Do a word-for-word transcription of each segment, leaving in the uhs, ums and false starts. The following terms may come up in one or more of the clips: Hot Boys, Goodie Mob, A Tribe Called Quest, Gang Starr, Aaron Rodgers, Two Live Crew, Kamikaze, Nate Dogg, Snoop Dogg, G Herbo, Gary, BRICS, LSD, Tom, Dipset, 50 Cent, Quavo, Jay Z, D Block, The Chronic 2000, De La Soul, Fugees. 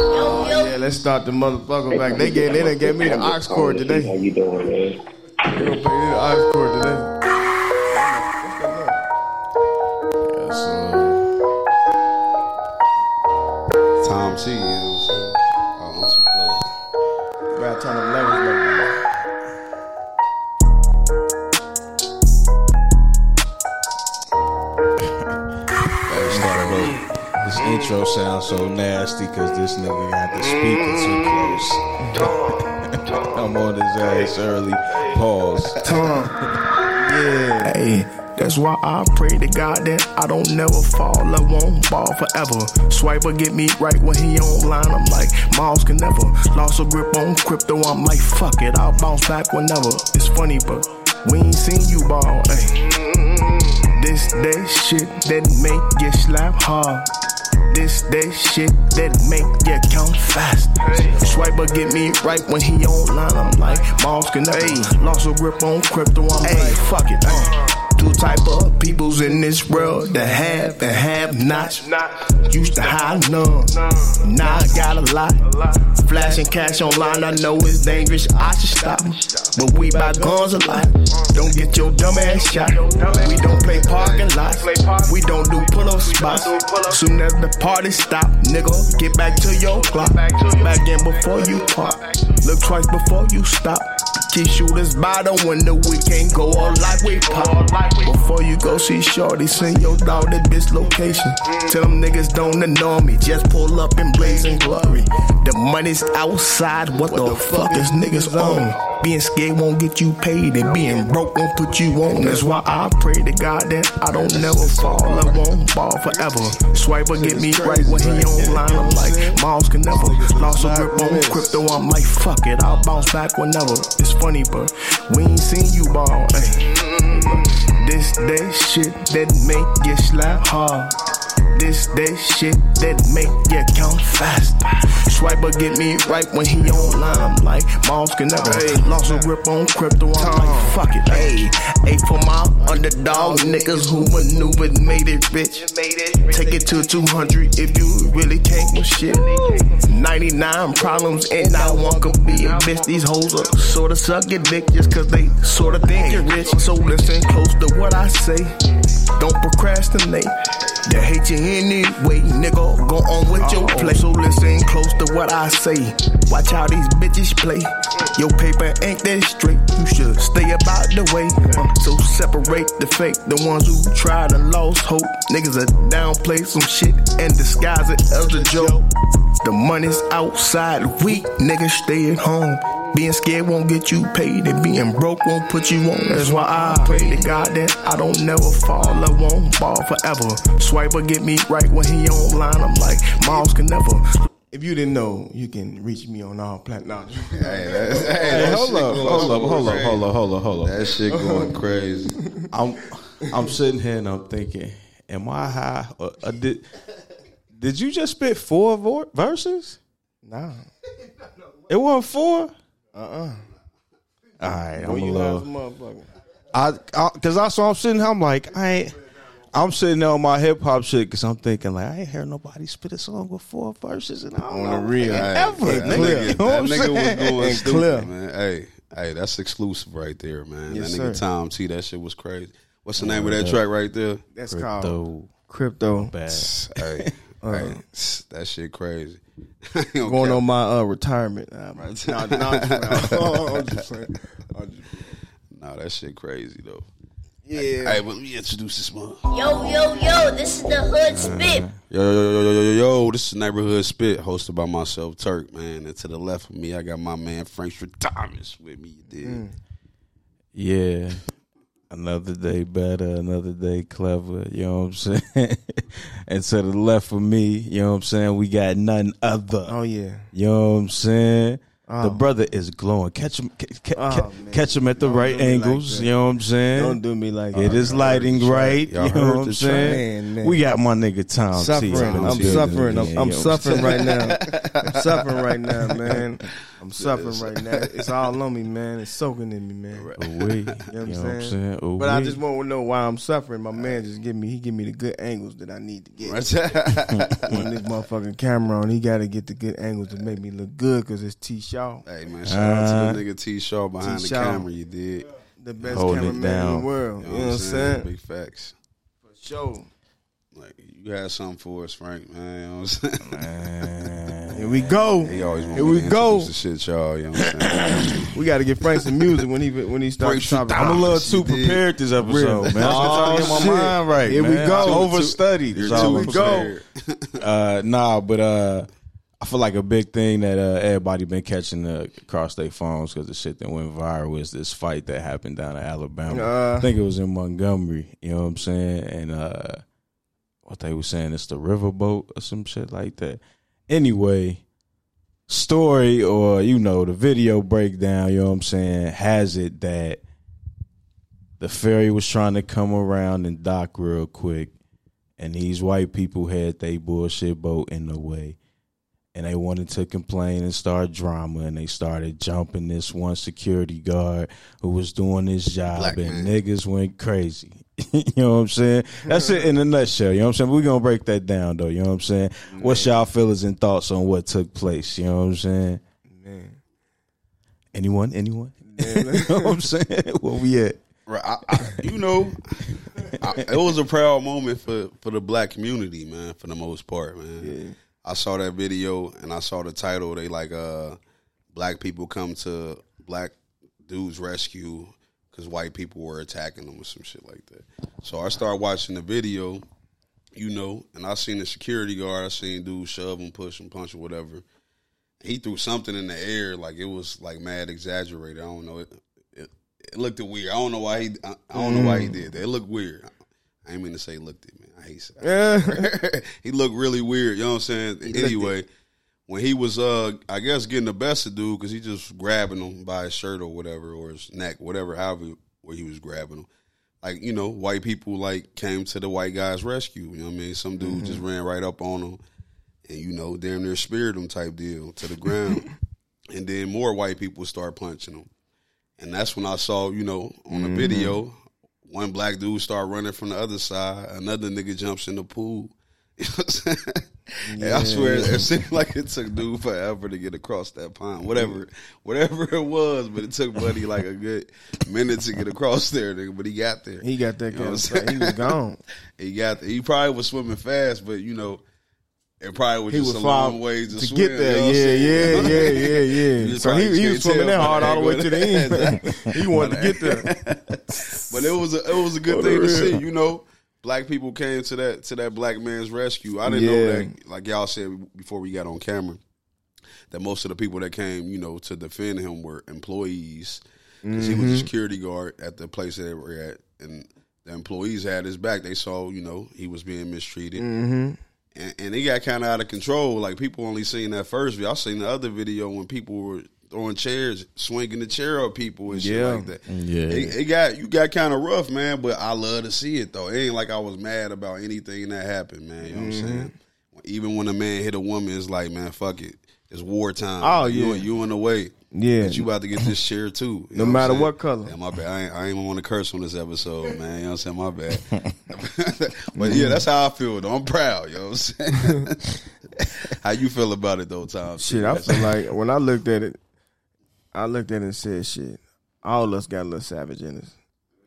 Oh, yeah, let's start the motherfucker hey, back. They gave, they done gave me the ox cord today. How you doing, man? They gonna pay me the ox cord today. What's going on? That's, uh, Tom C, you know what I'm saying? Oh, I'm too close. Right, time to leverage my money. Intro sounds so nasty because this nigga got the speaker too close. I'm on his ass early. Pause. Yeah. Hey, that's why I pray to God that I don't never fall. I won't ball forever. Swiper get me right when he online. I'm like, Miles can never. Lost a grip on crypto. I'm like, fuck it. I'll bounce back whenever. It's funny, but we ain't seen you ball. Hey. This, that shit that make you slap hard. This, that shit that make you count fast. Hey. Swiper get me right when he online. I'm like, Moms can never. Hey. Lost a grip on crypto. I'm hey. Like, fuck it. Uh. Two type of peoples in this world, the have and have nots. Used to hide none, now I got a lot. Flashing cash online, I know it's dangerous. I should stop, but we buy guns a lot. Don't get your dumb ass shot. We don't play parking lots. We don't do pull-up spots. Soon as the party stop, nigga, get back to your clock. Back in before you park. Look twice before you stop. Keep shooters by the window. We can't go all like we pop. Before you go see shorty, send your dog that bitch location. Tell them niggas don't annoy me. Just pull up in blazing glory. The money's outside. What, what the, the fuck, fuck is niggas on? Being scared won't get you paid, and being broke won't put you on. That's why I pray to God that I don't never fall. I won't ball forever. Swiper get me right when he online. I'm like, Miles can never. Lost a grip on crypto. I'm like, fuck it. I'll bounce back whenever. It's funny, but we ain't seen you ball. Ay. This, that shit that make you slap hard. This, that shit that make you count fast. Swiper get me right when he online. I'm like, Moms can never. Hey. Lost a grip on crypto. I'm Tom. Like, fuck it. Hey, hey for my underdog niggas who maneuvered, made it rich. Take it to two hundred if you really can't with shit. ninety-nine problems and I want to be a bitch. These hoes are sort of suck your dick just cause they sort of think you're rich. So listen close to what I say. Don't procrastinate. They hate you anyway, nigga. Go on with your play. So listen close to what I say. Watch how these bitches play. Your paper ain't that straight. You should stay about the way. Uh, so separate the fake. The ones who tried and lost hope. Niggas are downplay some shit and disguise it as a joke. The money's outside. Weak niggas stay at home. Being scared won't get you paid, and being broke won't put you on. That's why I pray to God that I don't never fall. I won't ball forever. Swiper get me right when he online. I'm like, Miles can never. If you didn't know, you can reach me on all platforms. Hey, that's, hey, hey that hold, up, hold up, hold up, hold up, hold up, hold up. That shit going crazy. I'm, I'm sitting here and I'm thinking, am I high? Or, or did, did you just spit four vo- verses? Nah, it wasn't four. Uh-uh. All right, I'm you a little. I, I, cause I saw I'm sitting here, I'm like, I ain't. I'm sitting there on my hip hop shit because I'm thinking like I ain't heard nobody spit a song with four verses and I don't on know the real man, ever. Yeah, nigga, clear. You know that what nigga was going stupid, clear. Man. Hey, hey, that's exclusive right there, man. Yes, that nigga sir. Tom T, that shit was crazy. What's the yeah, name of that uh, track right there? That's Crypto. Called Crypto. Bad. Hey, uh, hey, that shit crazy. Okay. Going on my uh, retirement. Nah, I'm just saying. Nah, that shit crazy though. Yeah. All right, well, let me introduce this one. Yo, yo, yo, this is the Hood Spit. Uh, yo, yo, yo, yo, yo, yo, this is Neighborhood Spit, hosted by myself, Turk, man. And to the left of me, I got my man, Frankster Thomas, with me. Dude. Mm. Yeah. Another day better, another day clever, you know what I'm saying? And to the left of me, you know what I'm saying, we got none other. Oh, yeah. You know what I'm saying? Oh. The brother is glowing. Catch him, ca- ca- oh, catch him at the don't right angles. Like you know what I'm saying? Don't do me like that. It is lighting right. You know what I'm saying? Man, man. We got my nigga Tom suffering. T. I'm, I'm suffering. I'm, I'm suffering right now. I'm suffering right now, man. I'm suffering right now. It's all on me, man. It's soaking in me, man. Right. You know what, you know what I'm saying? Ooh, but I just want to know why I'm suffering. My man just give me, he give me the good angles that I need to get. Right. When this motherfucking camera on, he got to get the good angles to make me look good because it's T-Shaw. Hey, man, shout out uh, to the nigga T-Shaw behind T-Shaw. The camera, you did. The best cameraman in the world. You know, you know what I'm saying? saying? Big facts. For sure. Like, you had something for us, Frank, man. You know what I'm saying? Man. Here we go. He always Here we to go. The shit, y'all. You know what I'm saying? We got to get Frank some music when he when he starts talking. I'm a little too prepared this episode, man. Oh, that's what's on my mind right. Here man. we go. Overstudied. Here we go. uh, nah, but uh, I feel like a big thing that uh, everybody been catching uh, across their phones because the shit that went viral was this fight that happened down in Alabama. Uh, I think it was in Montgomery. You know what I'm saying? And uh. What they were saying, it's the riverboat or some shit like that. Anyway, story or, you know, the video breakdown, you know what I'm saying, has it that the ferry was trying to come around and dock real quick, and these white people had they bullshit boat in the way, and they wanted to complain and start drama, and they started jumping this one security guard who was doing his job, Black and man. niggas went crazy. You know what I'm saying? That's it in a nutshell. You know what I'm saying? We're going to break that down, though. You know what I'm saying? Man. What's y'all feelings and thoughts on what took place? You know what I'm saying? Man. Anyone? Anyone? Man. You know what I'm saying? Where we at? Right, I, I, you know, I, it was a proud moment for, for the Black community, man, for the most part, man. Yeah. I saw that video, and I saw the title. They like, uh, Black people come to Black dudes' rescue, because white people were attacking them or some shit like that. So I started watching the video, you know, and I seen the security guard. I seen dudes shove him, push him, punch him, whatever. He threw something in the air, like it was like mad exaggerated. I don't know. It, it, it looked weird. I don't know why he. I, I don't mm. know why he did that. It looked weird. I ain't mean to say looked it, man. I hate that. He looked really weird. You know what I'm saying? He anyway, when he was, uh, I guess, getting the best of dude, because he just grabbing him by his shirt or whatever, or his neck, whatever, however, where he was grabbing him. Like, you know, white people, like, came to the white guy's rescue. You know what I mean? Some dude mm-hmm. just ran right up on him and, you know, damn near speared him type deal to the ground. And then more white people start punching him. And that's when I saw, you know, on the mm-hmm. video, one Black dude start running from the other side. Another nigga jumps in the pool. You know what I'm saying? Yeah. I swear, it seemed like it took dude forever to get across that pond. Whatever, whatever it was, but it took Buddy like a good minute to get across there, nigga. But he got there. He got that. You know like, he was gone. He got there. He probably was swimming fast, but you know, it probably was he just was a long ways to, to swim, get there. You know yeah, yeah, yeah, yeah, yeah, yeah. So he, he was swimming that hard all the way to the end. Exactly. He wanted to get there, but it was a, it was a good thing to see, you know. Black people came to that to that Black man's rescue. I didn't yeah. know that, like y'all said before we got on camera, that most of the people that came, you know, to defend him were employees. Because mm-hmm. he was a security guard at the place that they were at. And the employees had his back. They saw, you know, he was being mistreated. Mm-hmm. And, and it got kind of out of control. Like, people only seen that first video. I seen the other video when people were throwing chairs, swinging the chair at people and shit yeah. like that. Yeah, it, it got you got kind of rough, man. But I love to see it though. It ain't like I was mad about anything that happened, man. You know mm-hmm. what I'm saying? Even when a man hit a woman, it's like, man, fuck it, it's wartime. Oh yeah, you, you in the way. Yeah, but you about to get this chair too. No matter what, what color. Yeah, my bad. I ain't, I ain't even want to curse on this episode, man. You know what I'm saying? My bad. But yeah, that's how I feel though. I'm proud. You know what I'm saying? How you feel about it though, Tom? Shit, I feel like when I looked at it. I looked at it and said, shit, all of us got a little savage in us.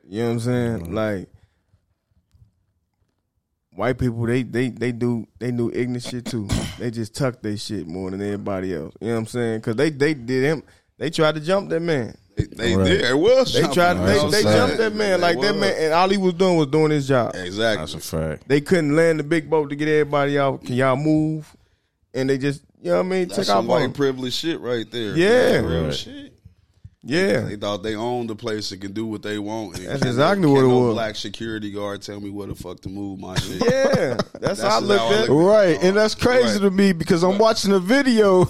You know what I'm saying? Mm-hmm. Like, white people, they they they do they do ignorant shit too. They just tuck their shit more than everybody else. You know what I'm saying? Because they, they did him. They tried to jump that man. They, they right. did. It was they tried. Right. They, they jumped that man they like was. that man, and all he was doing was doing his job. Exactly. That's a fact. They couldn't land the big boat to get everybody out. Can y'all move? And they just. You know what I mean? That's Check some out white on. privilege shit right there. Yeah. Real right. shit. Yeah. They thought they owned the place and could do what they want. And that's exactly what it was. No Black security guard tell me where the fuck to move my shit. Yeah. That's, that's how I looked at it. Right. And that's crazy right. to me because I'm watching the video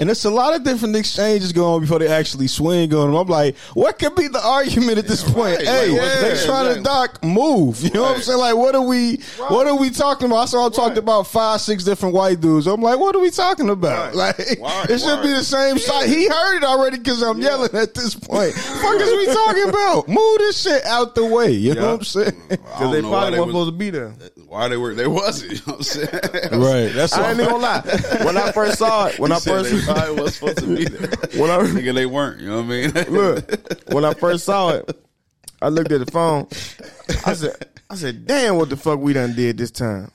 And there's a lot of different exchanges going on before they actually swing on them. I'm like, what could be the argument at this yeah, point? Right. Hey, like, yeah, they trying exactly. to dock move. You know right. what I'm saying? Like, what are we right. what are we talking about? I saw I talked right. about five, six different white dudes. I'm like, what are we talking about? Right. Like, right. it should right. be the same yeah. side. He heard it already because I'm yeah. yelling at this point. What is we talking about? Move this shit out the way. You yeah. know what I'm saying? Because they probably weren't supposed to be there. Why they were? They wasn't. You know what I'm saying? Right. That's I ain't even gonna lie. When I first saw it, when I first they probably was supposed to be there. When I, nigga, they weren't. You know what I mean? Look, when I first saw it, I looked at the phone. I said, I said, damn, what the fuck we done did this time?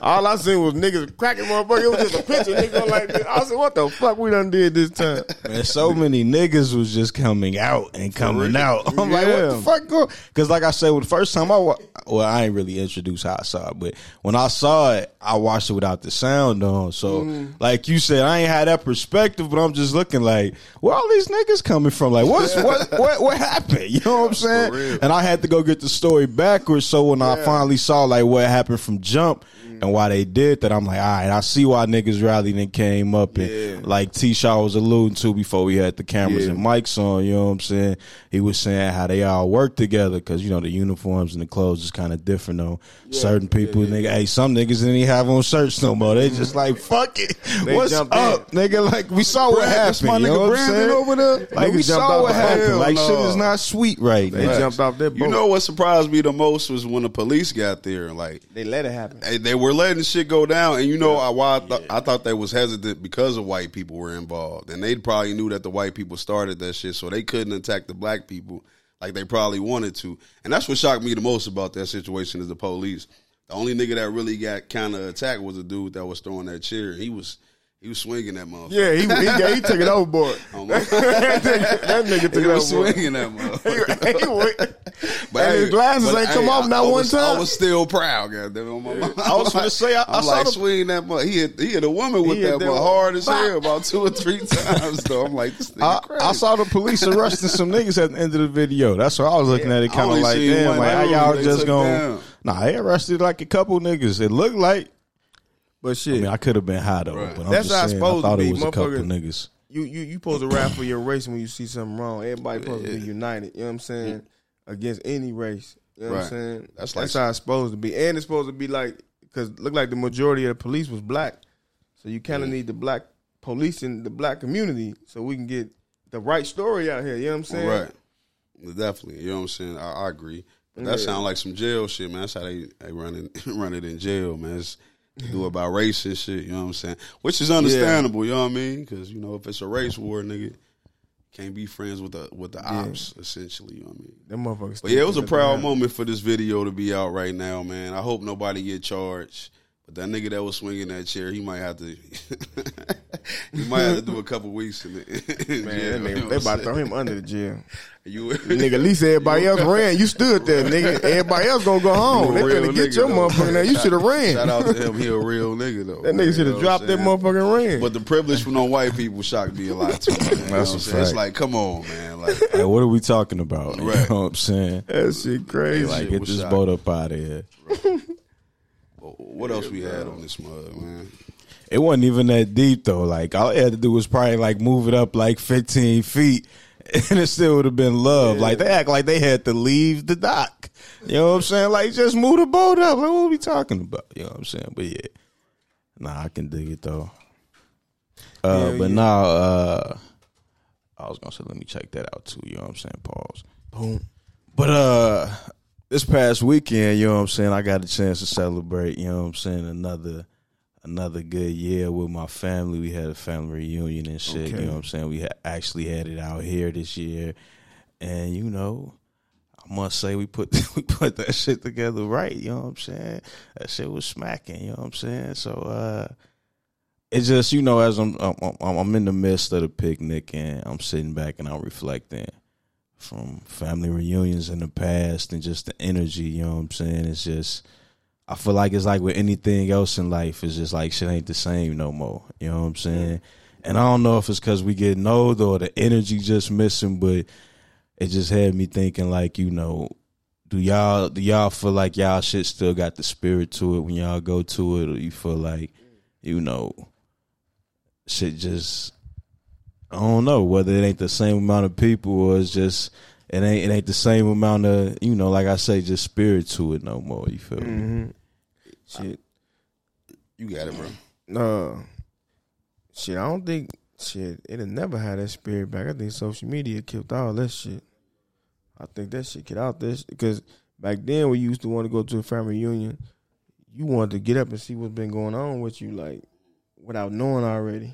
All I seen was niggas cracking motherfucker. It was just a picture of niggas like this. I said, what the fuck we done did this time? Man, so many niggas was just coming out and coming out. I'm yeah. like, what the fuck going? Because like I said, well, the first time I wa- well, I ain't really introduced how I saw it, but when I saw it, I watched it without the sound on. So mm. like you said, I ain't had that perspective, but I'm just looking like, where all these niggas coming from? Like, what's yeah. what, what what happened? You know what I'm saying? And I had to go get the story backwards. So when yeah. I finally saw like what happened from jump and why they did that, I'm like, all right, I see why niggas rallied and came up. And yeah. like T-Shaw was alluding to before we had the cameras yeah. and mics on, you know what I'm saying? He was saying how they all work together because, you know, the uniforms and the clothes is kind of different on yeah. certain people. Yeah, yeah. Nigga, hey, some niggas didn't even have on shirts no more. They just like, fuck it. They What's up, in. Nigga? Like, we saw what happened. My you nigga know what Brandon over there. Like, we saw what happened. Like, no. shit is not sweet right They now. jumped off that boat. You know what surprised me the most was when the police got there. Like they let it happen. They, they were letting shit go down, and you know I, why I, th- yeah. I thought they was hesitant because of white people were involved, and they probably knew that the white people started that shit, so they couldn't attack the black people like they probably wanted to. And that's what shocked me the most about that situation is the police. The only nigga that really got kind of attacked was a dude that was throwing that chair. He was. He was swinging that motherfucker. Yeah, he he, he took it overboard. that, that nigga took he it overboard. He was swinging that motherfucker. But and hey, his glasses but, ain't hey, come off not was, one time. I was still proud, goddamn. Yeah. I was going to say, I, I saw like, swinging that motherfucker. He hit, he hit a woman with that, that motherfucker hard as hell about two or three times. Though I'm like, this nigga crazy. I, I saw the police arresting some niggas at the end of the video. That's what I was looking yeah. at it kind of like, damn, like, how y'all just going to... Nah, they arrested like a couple niggas. It looked like... But shit, I mean, I could have been high though. Right. But I'm That's just how saying, supposed I thought to be. It was a couple of niggas. You you you supposed to ride for your race when you see something wrong. Everybody supposed yeah. to be united. You know what I'm saying? Yeah. Against any race. You know right. what I'm saying? That's, That's like, how it's supposed to be. And it's supposed to be like because look like the majority of the police was black, so you kind of yeah. need the black police in the black community so we can get the right story out here. You know what I'm saying? Right. Definitely. You know what I'm saying? I, I agree. But that yeah. sounds like some jail shit, man. That's how they they run it run it in jail, man. It's, do about race and shit, you know what I'm saying? Which is understandable, yeah. you know what I mean? Because, you know, if it's a race war, nigga, can't be friends with the with the yeah. ops, essentially, you know what I mean? Them motherfuckers. But yeah, it was a proud moment for this video to be out right now, man. I hope nobody get charged. But that nigga that was swinging that chair, he might have to he might have to do a couple weeks in the in man, jail, that nigga, you know they about to throw him under the jail. You, nigga, at least everybody else ran. You stood there, nigga. Everybody else gonna go home. They finna get your though. motherfucker now. You should have ran. Shout out to him. He a real nigga though. That nigga should have dropped that motherfucker and ran. But the privilege from no white people shocked me a lot too. Man. That's you know what I'm saying? It's like, come on, man. Like, hey, what are we talking about? Right. You know what I'm saying? That shit crazy. Like, get this boat up out of here. Right. What else we had on this mug, man? It wasn't even that deep though. Like, all I had to do was probably like move it up like fifteen feet. And it still would have been love. Yeah. Like, they act like they had to leave the dock. You know what I'm saying? Like, just move the boat up. Like, what are we talking about? You know what I'm saying? But, yeah. Nah, I can dig it, though. Uh, yeah, but yeah. now, uh, I was going to say, let me check that out, too. You know what I'm saying? Pause. Boom. But uh, this past weekend, you know what I'm saying, I got a chance to celebrate, you know what I'm saying, another another good year with my family. We had a family reunion and shit. Okay. You know what I'm saying? We ha- actually had it out here this year. And, you know, I must say we put we put that shit together right. You know what I'm saying? That shit was smacking. You know what I'm saying? So uh, it's just, you know, as I'm, I'm I'm in the midst of the picnic and I'm sitting back and I'm reflecting from family reunions in the past and just the energy. You know what I'm saying? It's just... I feel like it's like with anything else in life, it's just like shit ain't the same no more. You know what I'm saying? And I don't know if it's because we getting old or the energy just missing, but it just had me thinking like, you know, do y'all do y'all feel like y'all shit still got the spirit to it when y'all go to it, or you feel like, you know, shit just, I don't know whether it ain't the same amount of people or it's just, it ain't it ain't the same amount of, you know, like I say, just spirit to it no more. You feel mm-hmm. me? Shit. I, you got it, bro. No. Uh, shit, I don't think, shit, it'll never have that spirit back. I think social media killed all that shit. I think that shit get out there. Because back then we used to want to go to a family reunion. You wanted to get up and see what's been going on with you, like, without knowing already. You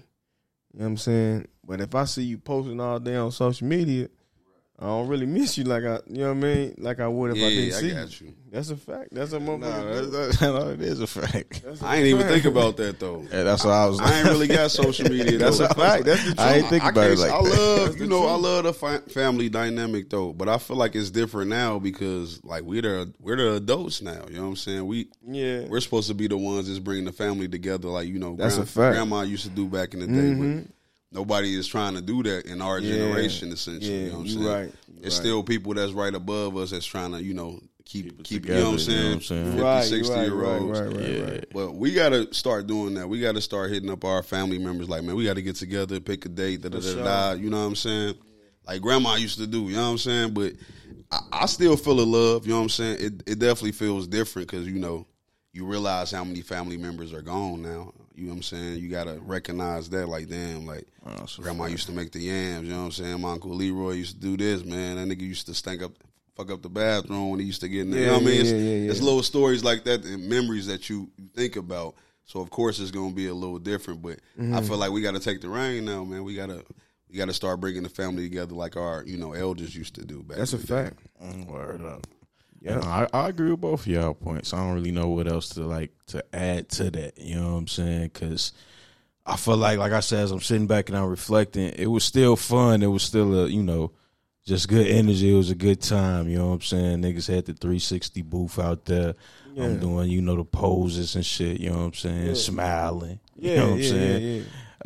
know what I'm saying? But if I see you posting all day on social media, I don't really miss you like I, you know what I mean? Like I would if yeah, I didn't I see got you. you. That's a fact. That's a motherfucker. Nah, that's, that's, it is a fact. That's a I ain't fact. even think about that though. Yeah, that's what I was. I ain't really got social media. That's a fact. That's the truth. I ain't think about I it like I love, that. you know, I love the fi- family dynamic though, but I feel like it's different now because like we're the we're the adults now. You know what I'm saying? We yeah. We're supposed to be the ones that's bringing the family together, like you know, that's grand, a fact. Grandma used to do back in the mm-hmm. day. But nobody is trying to do that in our yeah. generation, essentially. Yeah, you know what I'm saying? Right. It's right. still people that's right above us that's trying to, you know, keep, keep it keep, together. You know what I'm saying? You know what I'm saying? fifty, sixty-year-olds. Right, right, right, yeah. right, right. But we got to start doing that. We got to start hitting up our family members like, man, we got to get together, pick a date, da-da-da-da, you know what I'm saying? Like grandma used to do, you know what I'm saying? But I, I still feel the love, you know what I'm saying? It, it definitely feels different because, you know, you realize how many family members are gone now. You know what I'm saying? You got to recognize that. Like, damn, like, oh, so grandma funny. used to make the yams. You know what I'm saying? My Uncle Leroy used to do this, man. That nigga used to stink up, fuck up the bathroom when he used to get in there. Yeah, you know what yeah, I mean? It's, yeah, yeah, yeah. it's little stories like that and memories that you think about. So, of course, it's going to be a little different. But mm-hmm. I feel like we got to take the reign now, man. We got to we got to start bringing the family together like our, you know, elders used to do. Back That's a fact. Mm, word up. Yeah, you know, I, I agree with both of y'all points. I don't really know what else to like to add to that. You know what I'm saying? Because I feel like, like I said, as I'm sitting back and I'm reflecting, it was still fun. It was still a, you know, just good energy. It was a good time. You know what I'm saying? Niggas had the three sixty booth out there. Yeah. I'm doing, you know, the poses and shit. You know what I'm saying? Yeah. Smiling. Yeah, you know what yeah, I'm saying? Yeah, yeah.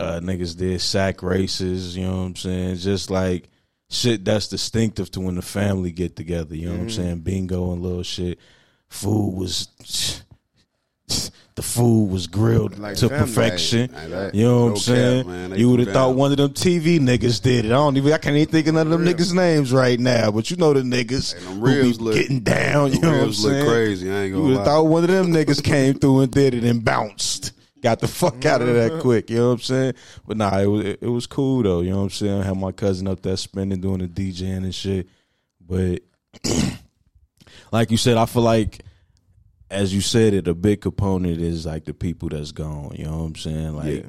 Uh, niggas did sack races. You know what I'm saying? Just like shit that's distinctive to when the family get together. You know mm-hmm. what I'm saying? Bingo and little shit. Food was the food was grilled like to family. perfection. Like, like, you know what no I'm saying? Cap, you would have thought one of them T V niggas did it. I don't even. I can't even think of none of them Real. niggas' names right now. But you know the niggas hey, who be look, getting down. You know what I'm saying? Crazy. I ain't gonna you would have thought one of them niggas came through and did it and bounced. Got the fuck out of there that quick, you know what I'm saying? But nah, it was it was cool though, you know what I'm saying? I had my cousin up there spinning, doing the DJing and shit. But like you said, I feel like, as you said it, a big component is like the people that's gone, you know what I'm saying? Like yeah.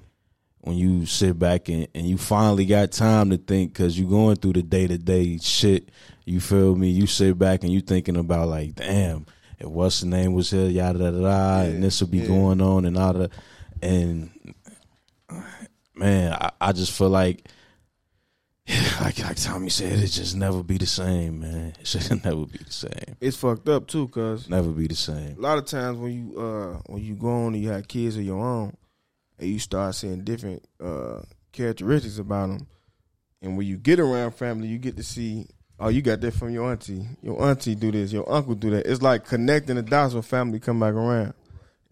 when you sit back and, and you finally got time to think because you going through the day-to-day shit, you feel me? You sit back and you thinking about like, damn, if what's the name was here, yada, yada, yada, yeah, and this will be yeah. going on and all that. And man, I, I just feel like, like, like Tommy said, it just never be the same, man. It should never be the same. It's fucked up too, cause never be the same. A lot of times when you uh, when you grown and you have kids of your own, and you start seeing different uh, characteristics about them, and when you get around family, you get to see, oh, you got that from your auntie. Your auntie do this. Your uncle do that. It's like connecting the dots when family come back around.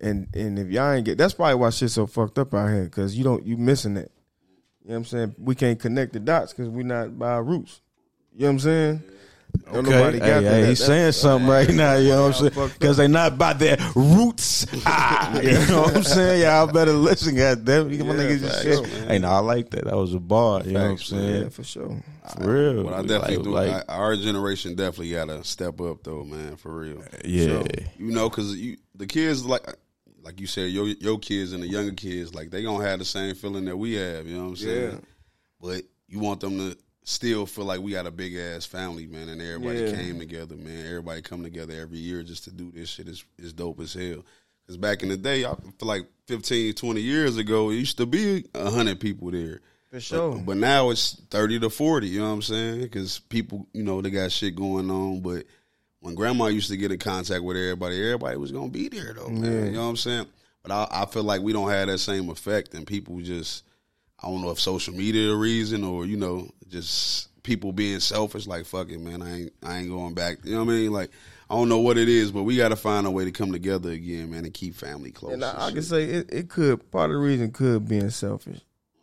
And and if y'all ain't get, that's probably why shit's so fucked up out here, because you don't, you missing it. You know what I'm saying? We can't connect the dots because we not by our roots. You know what I'm saying? Okay. Don't nobody got hey, that. Hey, he's that's, saying something right now, you know what I'm saying? Because they not by their roots. Ah, yeah. You know what I'm saying? Y'all better listen, goddamn. You yeah, niggas just shit. Hey, no, I like that. That was a bar, you facts, know what I'm saying? Yeah, for sure. For I, real. But I definitely like, do. Like, I, our generation definitely got to step up, though, man, for real. Yeah. So, you know, because the kids, like... Like you said, your your kids and the younger kids, like they gonna have the same feeling that we have, you know what I'm saying? Yeah. But you want them to still feel like we got a big ass family, man, and everybody yeah. came together, man. Everybody come together every year just to do this shit is is dope as hell. Cause back in the day, I feel like fifteen, twenty years ago, it used to be a hundred people there. For sure. But, but now it's thirty to forty, you know what I'm saying? Cause people, you know, they got shit going on, but when grandma used to get in contact with everybody, everybody was going to be there, though, man. Yeah. You know what I'm saying? But I, I feel like we don't have that same effect, and people just, I don't know if social media the reason or, you know, just people being selfish, like, fuck it, man, I ain't, I ain't going back. You know what I mean? Like, I don't know what it is, but we got to find a way to come together again, man, and keep family close. And, and I, I can say it, it could, part of the reason could be being selfish.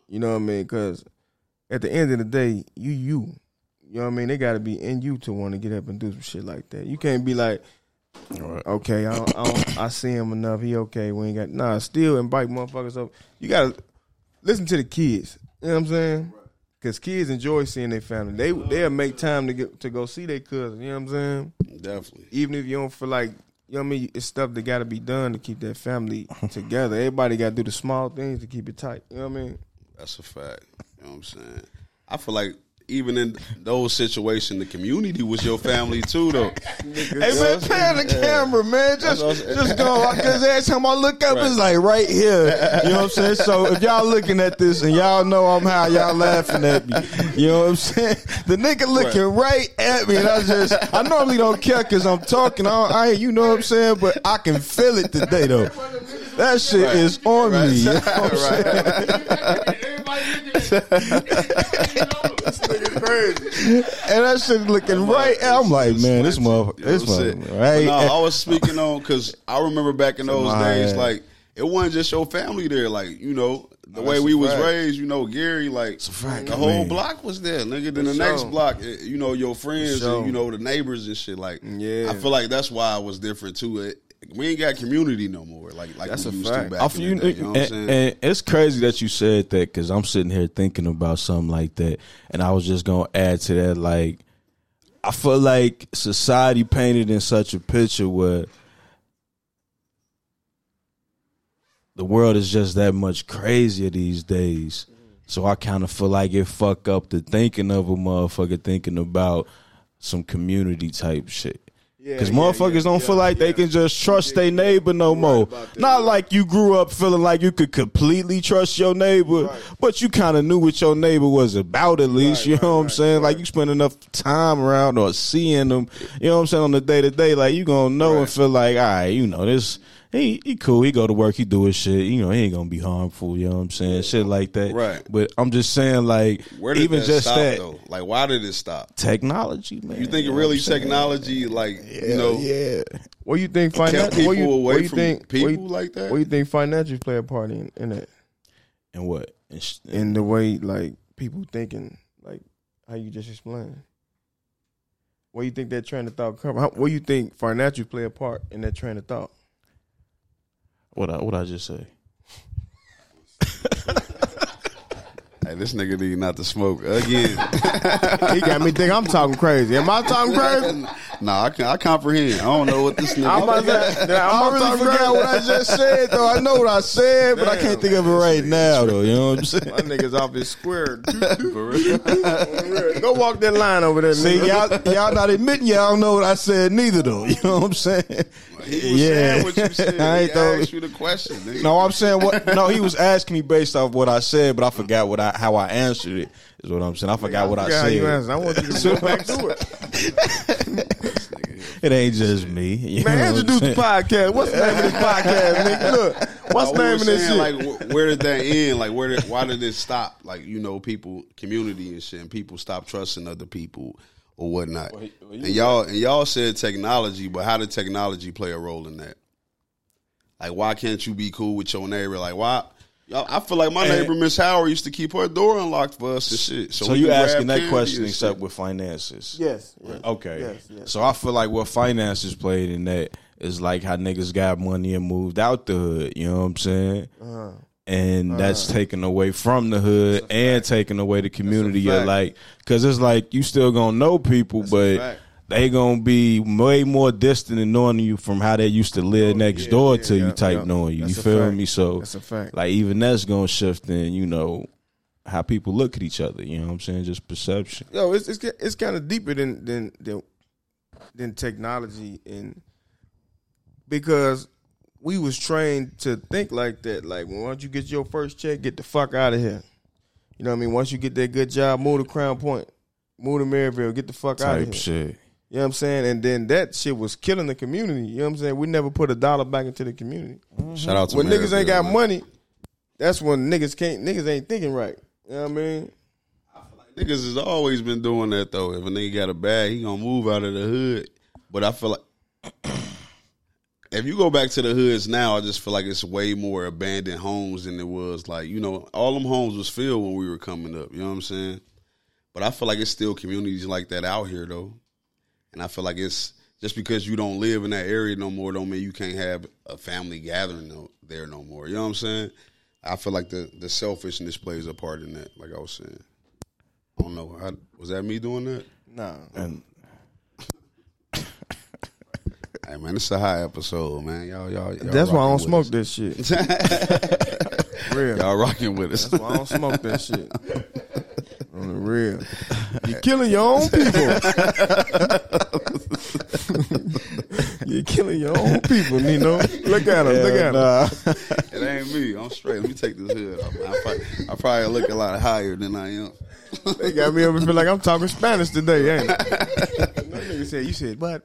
You know what I mean? Because at the end of the day, you you. You know what I mean? They got to be in you to want to get up and do some shit like that. You can't be like, okay, I, don't, I, don't, I see him enough. He okay. We ain't got nah. Still invite motherfuckers up. You gotta listen to the kids. You know what I'm saying? Because kids enjoy seeing their family. They they'll make time to get to go see their cousin. You know what I'm saying? Definitely. Even if you don't feel like, you know what I mean, it's stuff that got to be done to keep that family together. Everybody got to do the small things to keep it tight. You know what I mean? That's a fact. You know what I'm saying? I feel like, even in those situations, the community was your family too, though. Hey, man, pan the camera, man. Just just go. Because every time I look up, right. It's like right here. You know what I'm saying? So if y'all looking at this and y'all know I'm how y'all laughing at me. You know what I'm saying? The nigga looking right, right at me. And I just, I normally don't care because I'm talking. I, I you know what I'm saying? But I can feel it today, though. That shit right. is on right. me. You know what I'm saying? Crazy. And that shit looking I'm right like, at I'm like, man, this motherfucker, this motherfucker, right? No, I was speaking on, because I remember back in those days, like, it wasn't just your family there. Like, you know, the oh, way we was fact. raised, you know, Gary, like, fact, the man. whole block was there, nigga. Then for the sure. next block, you know, your friends sure. and, you know, the neighbors and shit. Like, yeah. I feel like that's why I was different, too. It, we ain't got community no more. Like, like that's we a used fact. to back in you, the day, you know what I'm saying? And it's crazy that you said that, because I'm sitting here thinking about something like that, and I was just going to add to that, like, I feel like society painted in such a picture where the world is just that much crazier these days. So I kind of feel like it fuck up the thinking of a motherfucker thinking about some community type shit. Because yeah, motherfuckers yeah, yeah, don't yeah, feel like yeah. they can just trust yeah, their neighbor no more. Right Not like you grew up feeling like you could completely trust your neighbor, right. but you kind of knew what your neighbor was about at least. Right, you know right, what I'm right, saying? Right. Like you spend enough time around or seeing them, you know what I'm saying, on the day to day. Like you going to know right. and feel like, all right, you know, this, he, he cool. He go to work. He do his shit. You know, he ain't going to be harmful. You know what I'm saying? Yeah. Shit like that. Right. But I'm just saying, like, where did even that just stop, that. Though? Like, why did it stop? Technology, man. You think you it really technology, like, yeah, you know. Yeah. What do you think financial people you, away you from think, people you, like that? What do you think financially play a part in, in that? And what? In, sh- in the way, like, people thinking, like, how you just explained. What do you think that train of thought cover? How, what do you think financially play a part in that train of thought? What I, what I just say? Hey, this nigga need not to smoke again. He got me think I'm talking crazy. Am I talking crazy? Nah, I can, I comprehend. I don't know what this nigga. I'm about to, I'm I really forgot what I just said though. I know what I said, damn, but I can't think of it right now though. You know what I'm saying? My nigga's off his square. Go walk that line over there. See, y'all, y'all not admitting y'all don't know what I said neither though. You know what I'm saying? He was yeah. saying what you said. I ain't he asked you the question, nigga. No, I'm saying what no, he was asking me based off what I said, but I forgot what I how I answered it is what I'm saying. I forgot yeah, what I, I said. You I want you to go back to it. It ain't just me. You man, introduce the podcast. What's the name of this podcast, nigga? Look, what's the name of this shit? Like, where did that end? Like, where? Did, why did it stop? Like, you know, people, community and shit, and people stop trusting other people or whatnot. Well, he, well, and y'all, right. and y'all said technology, but how did technology play a role in that? Like, why can't you be cool with your neighbor? Like, why? I feel like my and neighbor Miss Howard used to keep her door unlocked for us and shit. So, so you asking that question except with finances? Yes. yes okay. Yes, yes. So I feel like what finances played in that is like how niggas got money and moved out the hood. You know what I'm saying? Uh-huh. And uh-huh. that's taken away from the hood and taken away the community. You're like, because it's like you still gonna know people, that's but they gonna be way more distant in knowing you from how they used to live oh, next yeah, door yeah, to yeah, you type yeah. knowing you. That's you feel fact. me? So that's a fact. Like even that's gonna shift in, you know, how people look at each other. You know what I'm saying? Just perception. Yo, it's it's it's kind of deeper than, than than than technology, and because we was trained to think like that. Like, well, once you get your first check, get the fuck out of here. You know what I mean? Once you get that good job, move to Crown Point, move to Maryville, get the fuck out of here. Type shit. You know what I'm saying? And then that shit was killing the community. You know what I'm saying? We never put a dollar back into the community. Mm-hmm. Shout out to when America, niggas ain't got man. money, that's when niggas can't niggas ain't thinking right. You know what I mean? I feel like niggas has always been doing that though. If a nigga got a bag, he gonna move out of the hood. But I feel like if you go back to the hoods now, I just feel like it's way more abandoned homes than it was. Like, you know, all them homes was filled when we were coming up. You know what I'm saying? But I feel like it's still communities like that out here, though. And I feel like it's just because you don't live in that area no more don't mean you can't have a family gathering no, there no more. You know what I'm saying? I feel like the, the selfishness plays a part in that, like I was saying. I don't know. I, was that me doing that? No. And hey, man, it's a high episode, man. Y'all, y'all, y'all that's why I don't smoke us. This shit. Real. Y'all rocking with us. That's why I don't smoke that shit. On the real. You're killing your own people. You're killing your own people, Nino. Look at him. Yeah, look at nah. him. It ain't me. I'm straight. Let me take this hood off. I probably, I probably look a lot higher than I am. They got me up and feel like I'm talking Spanish today, ain't it? That nigga said, you said what?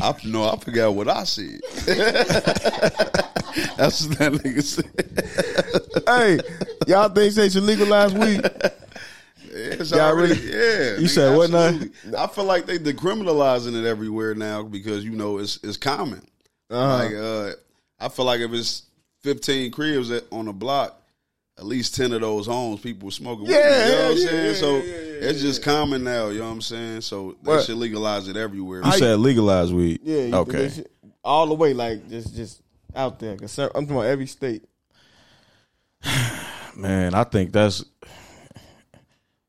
I, no, I forgot what I said. That's what that nigga said. Hey, y'all think they should legalize weed? It's y'all already, really? Yeah. You nigga, said what now? I feel like they decriminalizing it everywhere now because, you know, it's it's common. Uh-huh. Like, uh, I feel like if it's fifteen cribs on a block, at least ten of those homes, people were smoking weed. Yeah, you know what I'm yeah, saying? Yeah, so yeah, yeah, it's just yeah. common now, you know what I'm saying? So they what? should legalize it everywhere. You said legalize weed. Yeah. Okay. Should, all the way, like, just just out there. I'm talking about every state. Man, I think that's...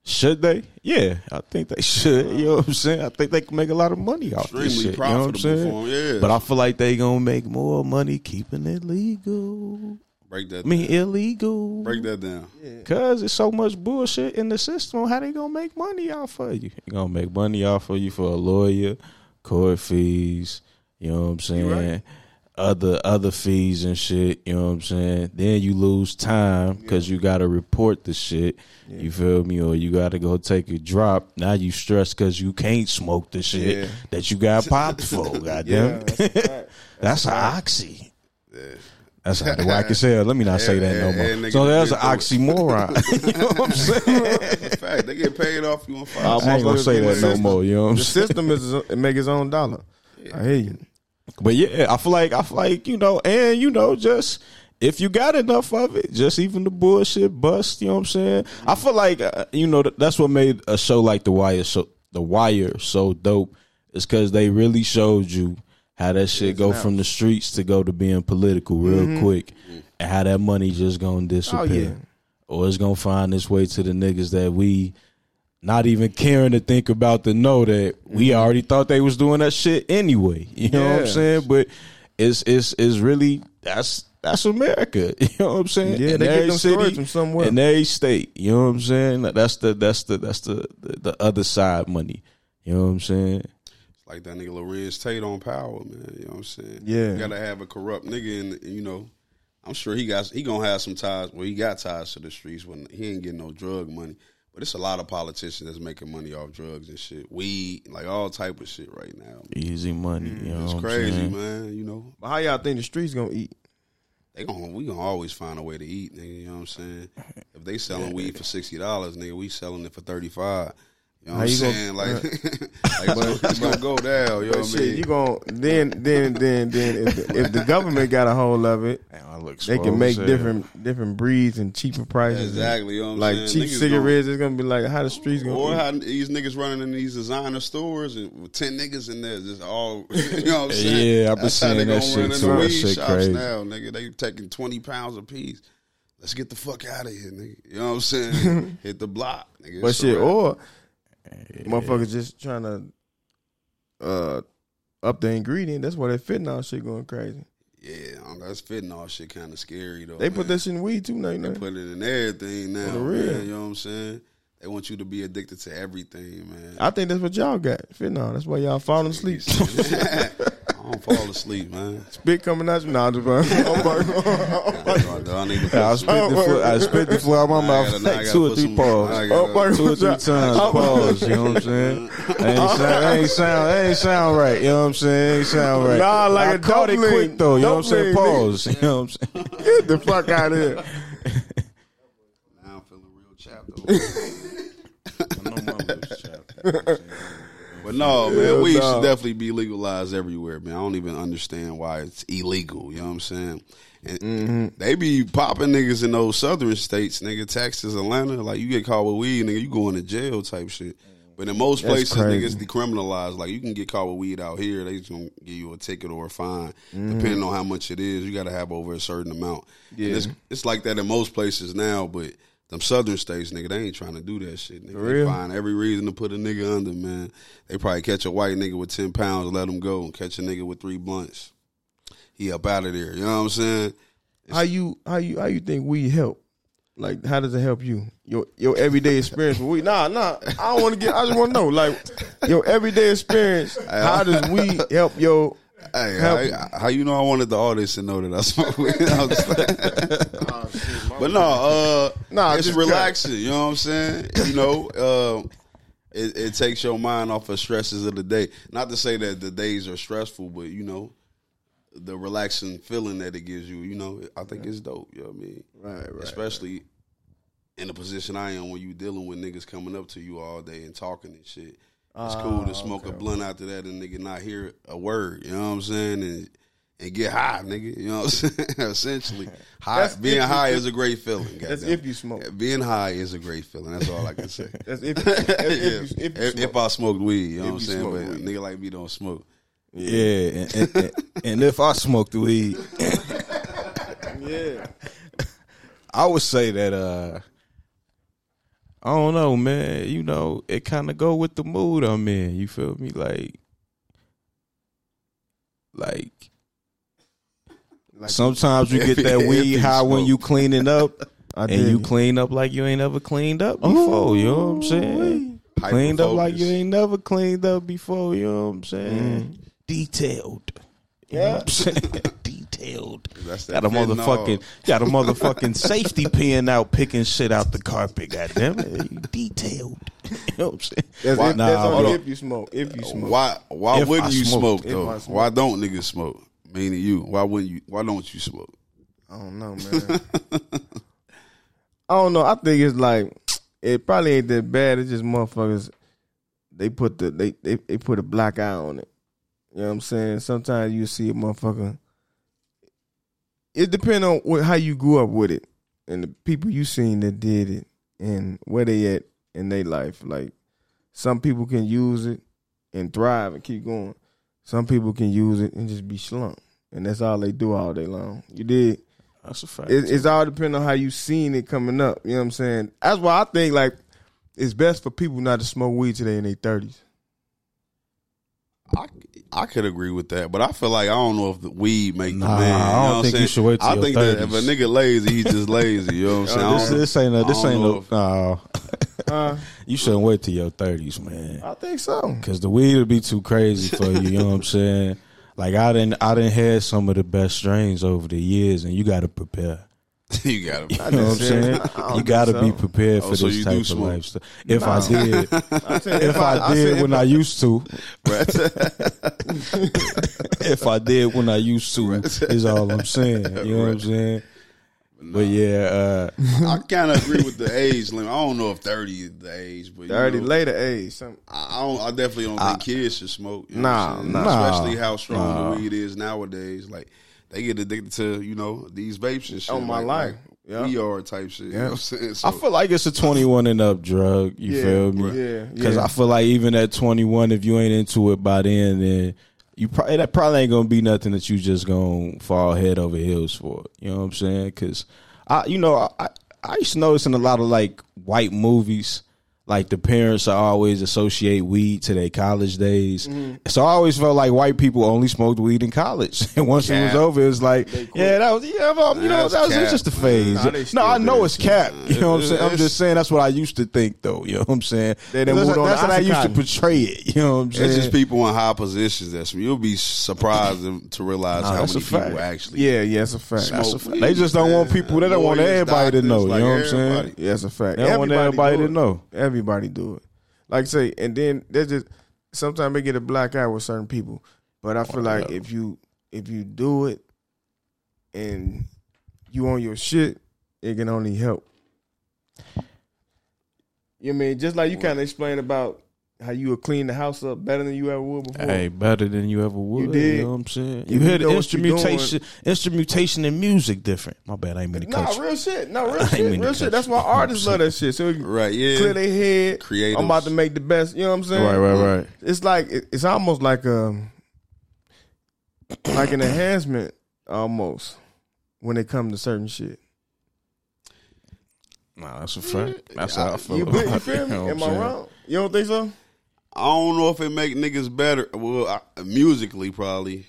Should they? Yeah, I think they should. You know what I'm saying? I think they can make a lot of money off Extremely this shit. You know what I'm saying? Yeah. But I feel like they gonna make more money keeping it legal. Break that down. I mean, illegal. Break that down. Because it's so much bullshit in the system. How they going to make money off of you? They going to make money off of you for a lawyer, court fees, you know what I'm saying, right. other other fees and shit, you know what I'm saying. Then you lose time because yeah. you got to report the shit, yeah. you feel me, or you got to go take a drop. Now you stressed because you can't smoke the shit yeah. that you got popped for, goddamn. Yeah, that's right. that's an oxy. Yeah. That's how the whack as hell. Let me not yeah, say that yeah, no more. Yeah, so that's an oxymoron. You know what I'm saying? That's a fact. They get paid off. You want five? I, I ain't gonna say that no more. You know what I'm saying? The system is make its own dollar. Yeah. I hear you. But yeah, I feel like I feel like you know, and you know, just if you got enough of it, just even the bullshit bust. You know what I'm saying? I feel like uh, you know that's what made a show like The Wire so The Wire so dope is because they really showed you. How that shit go from the streets to go to being political real mm-hmm. quick. And how that money just gonna disappear. Oh, yeah. Or it's gonna find its way to the niggas that we not even caring to think about to know that mm-hmm. we already thought they was doing that shit anyway. You know yeah. what I'm saying? But it's it's it's really that's that's America. You know what I'm saying? Yeah, in they every get them city, from somewhere. In every state. You know what I'm saying? That's the that's the that's the the, the other side money. You know what I'm saying? Like that nigga Lorenz Tate on Power, man. You know what I'm saying? Yeah. You gotta have a corrupt nigga, and you know, I'm sure he got he gonna have some ties. Well, he got ties to the streets when he ain't getting no drug money. But it's a lot of politicians that's making money off drugs and shit, weed, like all type of shit right now. Man. Easy money, mm, you know. It's what crazy, I'm man. You know. But how y'all think the streets gonna eat? They gonna we gonna always find a way to eat, nigga. You know what I'm saying? If they selling yeah, weed for sixty dollars, nigga, we selling it for thirty five. You know what I'm saying? Gonna, like, uh, like it's gonna go down. You know what I mean? You gonna then, then, then, then. If the, if the government got a hold of it, damn, look they can make different, hell. different breeds and cheaper prices. Yeah, exactly. You know what I'm like saying? Cheap niggas cigarettes, gonna, it's gonna be like how the streets gonna. Or be. How these niggas running in these designer stores and with ten niggas in there, just all. You know what I'm saying? Yeah, I've been seeing that shit too. That shit crazy now, nigga. They taking twenty pounds a piece. Let's get the fuck out of here, nigga. You know what I'm saying? Hit the block, nigga. But shit, or. Yeah. Motherfuckers just trying to uh, up the ingredient. That's why that fentanyl shit going crazy. Yeah, um, that's fentanyl shit kind of scary though. They man. put that shit in weed too now. They know? put it in everything now. For real, man, you know what I'm saying? They want you to be addicted to everything, man. I think that's what y'all got. Fentanyl. That's why y'all falling asleep. I don't fall asleep, man. Spit coming out your nah, just I spit the floor out my mouth like two or three paws. Two or three times paws, you know what I'm saying? That ain't sound ain't sound right, you know what I'm saying? Ain't sound right. Nah, like I a caught it quick, though, you know what I'm saying? Pause, you know what I'm saying? Get the fuck out of here. Now I'm feeling real chapped. No more loose chapped. But no, man, yeah, weed no. should definitely be legalized everywhere, man. I don't even understand why it's illegal. You know what I'm saying? And mm-hmm. they be popping niggas in those southern states, nigga. Texas, Atlanta, like you get caught with weed, nigga, you going to jail type shit. But in most That's places, crazy. niggas decriminalized. Like you can get caught with weed out here, they just gonna give you a ticket or a fine, mm-hmm. depending on how much it is. You got to have over a certain amount. Yeah, it's, it's like that in most places now, but. Them southern states, nigga, they ain't trying to do that shit, nigga. For real? They find every reason to put a nigga under, man. They probably catch a white nigga with ten pounds and let him go, and catch a nigga with three blunts. He up out of there. You know what I'm saying? It's how you how you how you think weed help? Like, how does it help you? Your your everyday experience with weed. Nah, nah. I don't wanna get I just wanna know. Like, your everyday experience, how does weed help your Hey, how, you. how you know I wanted the audience to know that I smoke weed? I was like, oh, shit, but no, uh, nah, it's just relaxing. You know what I'm saying? You know, uh, it, it takes your mind off of stresses of the day. Not to say that the days are stressful, but you know, the relaxing feeling that it gives you. You know, I think yeah. it's dope. You know what I mean? Right, right. Especially right. in the position I am when you dealing with niggas coming up to you all day and talking and shit. It's cool to smoke okay. a blunt after that and nigga not hear a word, you know what I'm saying? And and get high, nigga, you know what I'm saying? Essentially, high, being high is a great feeling. That's if you smoke. Being high is a great feeling. That's all I can say. That's if, if, if, yeah. if, you, if, you if I smoked weed, you know what I'm saying? But weed. Nigga like me don't smoke. Yeah, yeah. And, and, and, and if I smoked weed, yeah, I would say that. uh I don't know, man. You know, it kind of go with the mood I'm in. You feel me? Like, like, like sometimes you get that weed high when you cleaning up, and you clean up like you ain't ever cleaned up before. Ooh, you know what I'm saying? Cleaned up like you ain't never cleaned up before. You know what I'm saying? Mm. Detailed. You yeah. know what I'm saying? Detailed. Got a motherfucking got a motherfucking safety pin out picking shit out the carpet. Goddamn it, detailed. You know what I'm saying? That's, why, if, nah, that's only if you smoke. If you smoke. Why? Why if wouldn't I you smoked, smoke though? Smoke. Why don't niggas smoke? Meaning you. Why wouldn't you? Why don't you smoke? I don't know, man. I don't know. I think it's like it probably ain't that bad. It's just motherfuckers. They put the they they, they put a black eye on it. You know what I'm saying? Sometimes you see a motherfucker. It depends on what, how you grew up with it and the people you seen that did it and where they at in their life. Like, some people can use it and thrive and keep going. Some people can use it and just be slumped. And that's all they do all day long. You did. That's a fact. It, it's all depending on how you seen it coming up. You know what I'm saying? That's why I think, like, it's best for people not to smoke weed today in their thirties. I, I could agree with that, but I feel like I don't know if the weed make nah, the man. I don't you know think you should wait till I your think thirties. That if a nigga lazy, he's just lazy. You know what I'm saying? This, this ain't a, this ain't no. No. Uh, you shouldn't wait till your thirties, man. I think so, because the weed would be too crazy for you. You know what I'm saying? Like, I didn't, I didn't had some of the best strains over the years, and you got to prepare. You gotta be. You know what I'm saying? You gotta so. be prepared for oh, so this type of lifestyle. If nah. I did, if I did when I used to, if I did when I used to, is all I'm saying. You know what I'm saying? No. But yeah, uh, I kind of agree with the age limit. I don't know if thirty is the age, but thirty you know, later age. Something. I don't. I definitely don't think I, kids should smoke. You know nah, nah, especially how strong nah. the weed is nowadays. Like. They get addicted to, you know, these vapes and shit. Oh, my like, life. Like, yeah. E R type shit. Yeah. You know what I'm saying? So, I feel like it's a twenty-one and up drug. You yeah, feel me? Yeah. Because yeah. I feel like even at twenty-one, if you ain't into it by then, then you probably, that probably ain't going to be nothing that you just going to fall head over heels for. You know what I'm saying? Because, I, you know, I, I used to notice in a lot of, like, white movies, like, the parents are always associate weed to their college days. Mm-hmm. So I always felt like white people only smoked weed in college. And once cap. it was over, it was like, yeah, that was, yeah, well, you know, that was it's just a phase. Nah, no, I know it's cap. You know what I'm saying? I'm just saying that's what I used to think, though. You know what I'm saying? They that's that's, that's how I used to portray it. You know what I'm saying? It's just people in high positions. That's You'll be surprised to realize nah, how many people actually Yeah, yeah, that's a fact. That's a fact. They just don't want people, they don't want everybody to know. You know what I'm saying? Yeah, that's a fact. They don't want everybody to know. Everybody do it, like I say, and then they just sometimes they get a black eye with certain people. But I feel like if you if you do it and you on your shit, it can only help. You know what I mean, just like you kind of explained about how you would clean the house up better than you ever would before. Hey, better than you ever would. You did. You know what I'm saying? You, you hear the instrumentation, instrumentation in music different. My bad, I ain't mean to nah, cut you. Nah, real shit. No, real shit. Real shit. That's why artists love that shit. So right, yeah. Clear their head. Creatives. I'm about to make the best. You know what I'm saying? Right, right, right. It's like, it's almost like a, like an enhancement almost when it comes to certain shit. Nah, that's a fact. That's I, how I feel. You, about you feel me? You know Am I wrong? You don't think so? I don't know if it make niggas better. Well, I, musically, probably.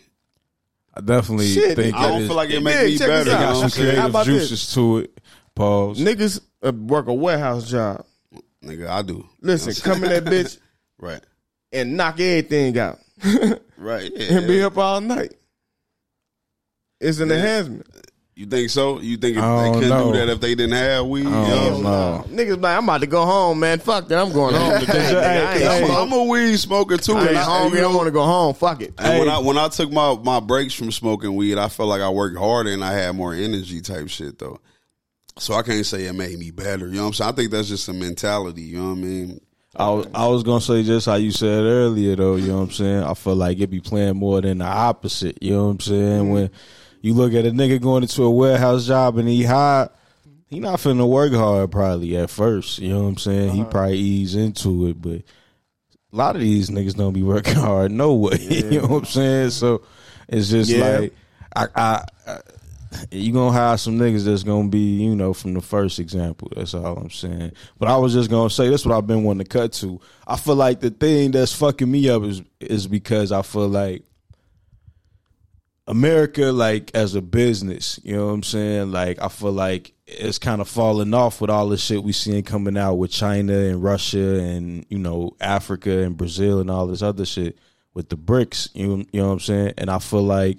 I definitely Shit. think I don't feel like it make me better. Got some creative juices this? to it. Pause. Niggas uh, work a warehouse job. Nigga, I do. Listen, come in that bitch, right, and knock everything out, right, yeah. and be up all night. It's an yeah. enhancement. You think so? You think if they couldn't know. do that if they didn't have weed? Hell no. Niggas like, I'm about to go home, man. Fuck that. I'm going home today. hey, hey, I'm, I'm a weed smoker too. I ain't hungry. I don't want to go home. Fuck it. Hey. When I when I took my, my breaks from smoking weed, I felt like I worked harder and I had more energy type shit though. So I can't say it made me better. You know what I'm saying? I think that's just a mentality. You know what I mean? I was, I was gonna say just how you said earlier though. You know what I'm saying? I feel like it be playing more than the opposite. You know what I'm saying? Mm-hmm. When you look at a nigga going into a warehouse job and he high, he not finna work hard probably at first. You know what I'm saying? Uh-huh. He probably ease into it, but a lot of these niggas don't be working hard no way. Yeah. You know what I'm saying? So it's just yeah. like I, I, I you gonna hire some niggas that's gonna be, you know, from the first example. That's all I'm saying. But I was just gonna say that's what I've been wanting to cut to. I feel like the thing that's fucking me up is is because I feel like America, like, as a business, you know what I'm saying? Like, I feel like it's kind of falling off with all the shit we seeing coming out with China and Russia and, you know, Africa and Brazil and all this other shit with the BRICS, you know, you know what I'm saying? And I feel like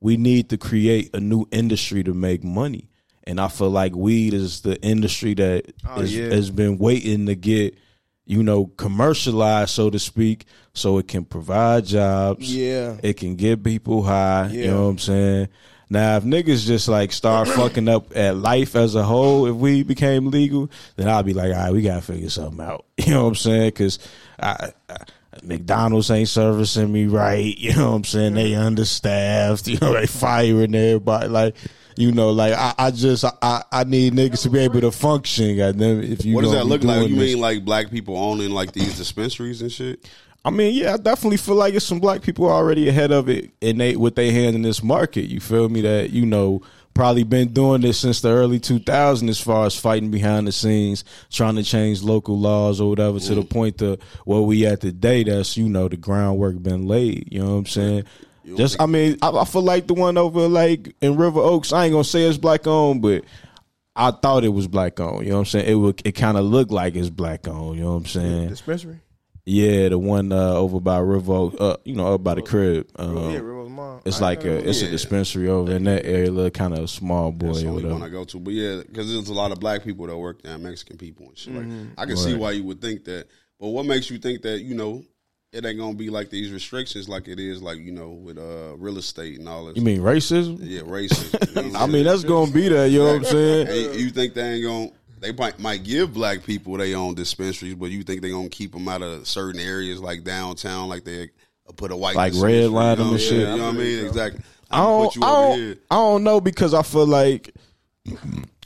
we need to create a new industry to make money. And I feel like weed is the industry that oh, is, yeah. has been waiting to get, you know, commercialized, so to speak, so it can provide jobs. Yeah. It can get people high. Yeah. You know what I'm saying? Now, if niggas just, like, start fucking up at life as a whole, if we became legal, then I'll be like, all right, we got to figure something out. You know what I'm saying? Because I, I, McDonald's ain't servicing me right. You know what I'm saying? They understaffed. You know, they firing everybody. Like, you know, like I, I just I, I need niggas to be able to function. Goddamn, if you what does that look like? You mean like black people owning like these dispensaries and shit? I mean, yeah, I definitely feel like it's some black people already ahead of it, and they with their hand in this market. You feel me? That you know probably been doing this since the early two thousands as far as fighting behind the scenes, trying to change local laws or whatever mm. to the point to where we at today. That's you know the groundwork been laid. You know what I'm saying? Just, I mean, I, I feel like the one over like in River Oaks. I ain't gonna say it's black owned, but I thought it was black owned. You know what I'm saying? It would, it kind of looked like it's black owned. You know what I'm saying? The dispensary. Yeah, the one uh, over by River Oaks, uh, you know, up by the crib. Um, yeah, River's mom. It's like a, it's yeah. a dispensary over in that area, kind of small boy. That's the only one I go to, but yeah, because there's a lot of black people that work there, Mexican people and shit. Mm-hmm. Like, I can right. see why you would think that, but what makes you think that? You know. It ain't gonna be like these restrictions, like it is, like you know, with uh, real estate and all that. You mean racism? Yeah, racism. You know I mean, that's gonna be that. You know what I'm saying? Hey, you think they ain't gonna? They might, might give black people their own dispensaries, but you think they gonna keep them out of certain areas like downtown, like they put a white like red line them and shit. You know what I mean? So. Exactly. I don't. I don't, I don't know because I feel like,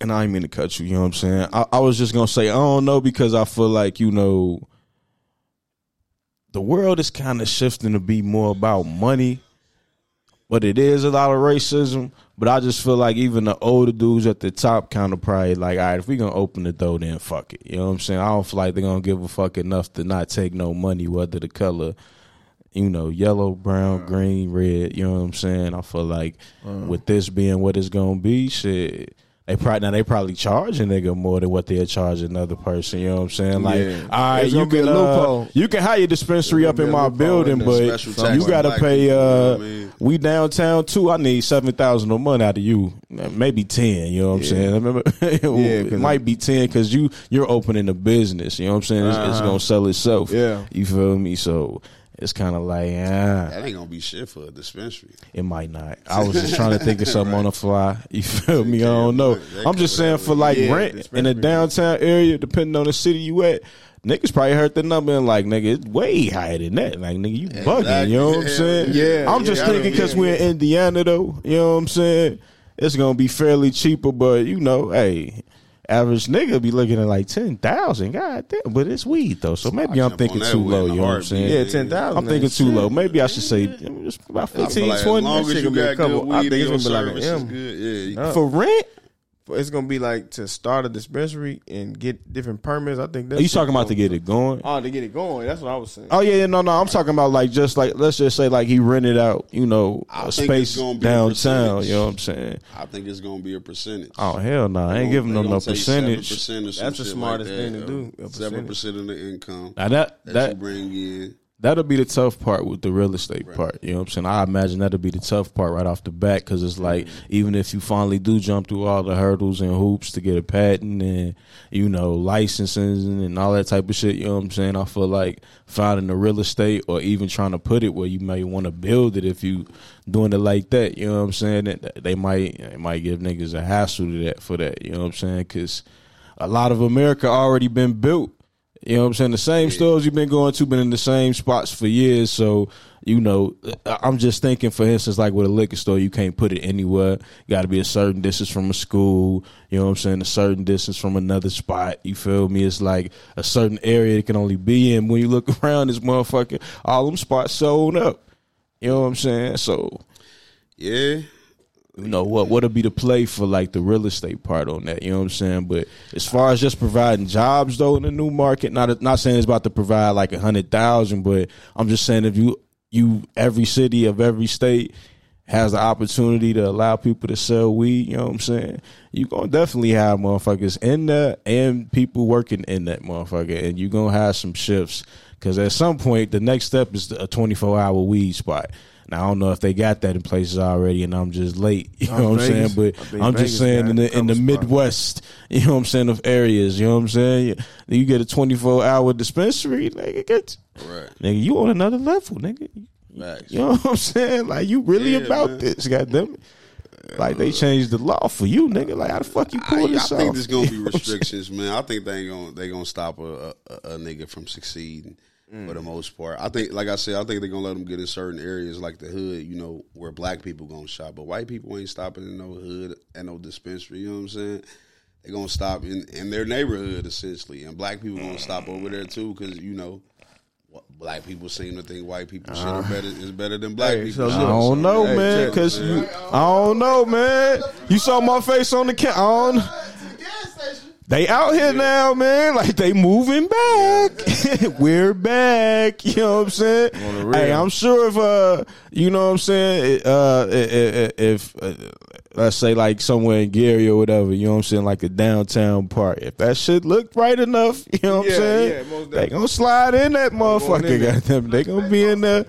and I ain't mean to cut you. You know what I'm saying? I, I was just gonna say I don't know because I feel like you know. The world is kind of shifting to be more about money, but it is a lot of racism. But I just feel like even the older dudes at the top kind of probably like, all right, if we gonna open the door, then fuck it. You know what I'm saying? I don't feel like they're gonna give a fuck enough to not take no money, whether the color, you know, yellow, brown, uh, green, red. You know what I'm saying? I feel like uh, with this being what it's gonna be, shit. They probably now they probably charge a nigga more than what they're charging another person. You know what I'm saying? Like, yeah. all right, you can uh, you can hire your dispensary up in my building, but you gotta pay. Uh, I mean. We downtown too. I need seven thousand a month out of you, maybe ten. You know what yeah. I'm saying? I remember, it yeah, might be ten because you you're opening a business. You know what I'm saying? It's, uh-huh. it's gonna sell itself. Yeah, you feel me? So. It's kind of like, ah. That ain't going to be shit for a dispensary. It might not. I was just trying to think of something right. on the fly. You feel me? I don't know. I'm just saying for like yeah, rent in a downtown area, depending on the city you at, niggas probably heard the number and like, nigga, it's way higher than that. Like, nigga, you bugging, exactly. You know what I'm saying? Yeah. I'm just yeah, thinking because yeah. we're in Indiana, though, you know what I'm saying? It's going to be fairly cheaper, but, you know, hey, average nigga be looking at like ten thousand. God damn, but it's weed, though, so maybe I'm thinking too low, you know what I'm saying? Yeah, ten thousand. I'm thinking too low. Maybe I should say about fifteen, twenty. I think it's going to be like an M. For rent? It's gonna be like to start a dispensary and get different permits. I think that's. Are you talking about to get it going? Oh, to get it going. That's what I was saying. Oh yeah, yeah, no, no. I'm talking about like just like let's just say like he rented out, you know, a space downtown. You know what I'm saying? I think it's gonna be a percentage. Oh hell no, nah. I ain't giving them no percentage. That's the smartest like that, thing to do. Seven percent of the income now that, that, that you bring in. That'll be the tough part with the real estate right. part. You know what I'm saying? I imagine that'll be the tough part right off the bat because it's like even if you finally do jump through all the hurdles and hoops to get a patent and, you know, licensing and all that type of shit, you know what I'm saying? I feel like finding the real estate or even trying to put it where you may want to build it if you doing it like that, you know what I'm saying? They might, they might give niggas a hassle to that for that, you know what I'm saying? Because a lot of America already been built. You know what I'm saying? The same yeah. stores you've been going to, been in the same spots for years. So, you know, I'm just thinking, for instance, like with a liquor store, you can't put it anywhere. Got to be a certain distance from a school. You know what I'm saying? A certain distance from another spot. You feel me? It's like a certain area it can only be in. When you look around this motherfucker, all them spots sold up. You know what I'm saying? So, yeah. You know, what what'll be the play for, like, the real estate part on that, you know what I'm saying? But as far as just providing jobs, though, in the new market, not not saying it's about to provide, like, one hundred thousand, but I'm just saying if you, you every city of every state has the opportunity to allow people to sell weed, you know what I'm saying? You're going to definitely have motherfuckers in there and people working in that motherfucker, and you're going to have some shifts because at some point the next step is a twenty-four hour weed spot. Now, I don't know if they got that in places already, and I'm just late. You know what I'm saying? But I'm just saying in the in the Midwest, you know what I'm saying, of areas, you know what I'm saying? You get a twenty-four hour dispensary, nigga, get right. Nigga, you on another level, nigga. Nice. You know what I'm saying? Like, you really yeah, about man. this, goddammit. Like, they changed the law for you, nigga. Like, how the fuck you pull I, this I off? I think there's going to be restrictions, man. I think they ain't gonna, they gonna stop a, a, a nigga from succeeding. Mm. For the most part, I think, like I said, I think they're gonna let them get in certain areas like the hood, you know, where black people gonna shop, but white people ain't stopping in no hood and no dispensary. You know what I'm saying? They gonna stop in, in their neighborhood essentially, and black people gonna stop over there too, because you know, black people seem to think white people shit are better is better than black hey, people. So I don't know, hey, man, because I don't know, man. You saw my face on the ca- on. They out here yeah. now, man. Like, they moving back. We're back. You know what I'm saying? Hey, I'm sure if, uh, you know what I'm saying? Uh, if, if uh, let's say, like, somewhere in Gary or whatever, you know what I'm saying? Like a downtown park. If that shit looked right enough, you know what yeah, I'm saying? Yeah, they gonna slide in that motherfucker. In goddamn, they gonna be in there.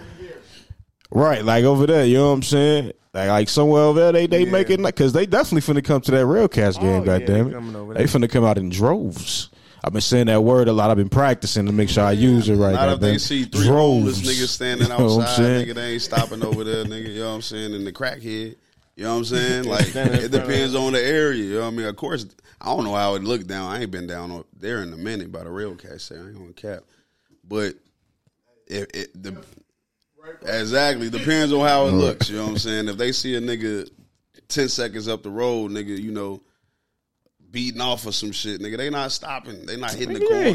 Right, like over there, you know what I'm saying? Like, like somewhere over there, they, they yeah. make it, because they definitely finna come to that Railcast game, oh, goddammit. Yeah, they finna come out in droves. I've been saying that word a lot. I've been practicing to make sure I use it right. I don't think see three homeless niggas standing outside. You know what I'm saying? Nigga, they ain't stopping over there, nigga. You know what I'm saying? And the crackhead. You know what I'm saying? Like, it depends on the area. You know what I mean? Of course, I don't know how it looked down. I ain't been down there in a minute by the Railcast there. I ain't gonna cap. But it, it the... Exactly. Depends on how it looks. You know what I'm saying? If they see a nigga ten seconds up the road, nigga, you know, beating off of some shit, nigga, they not stopping. They not hitting the corner. I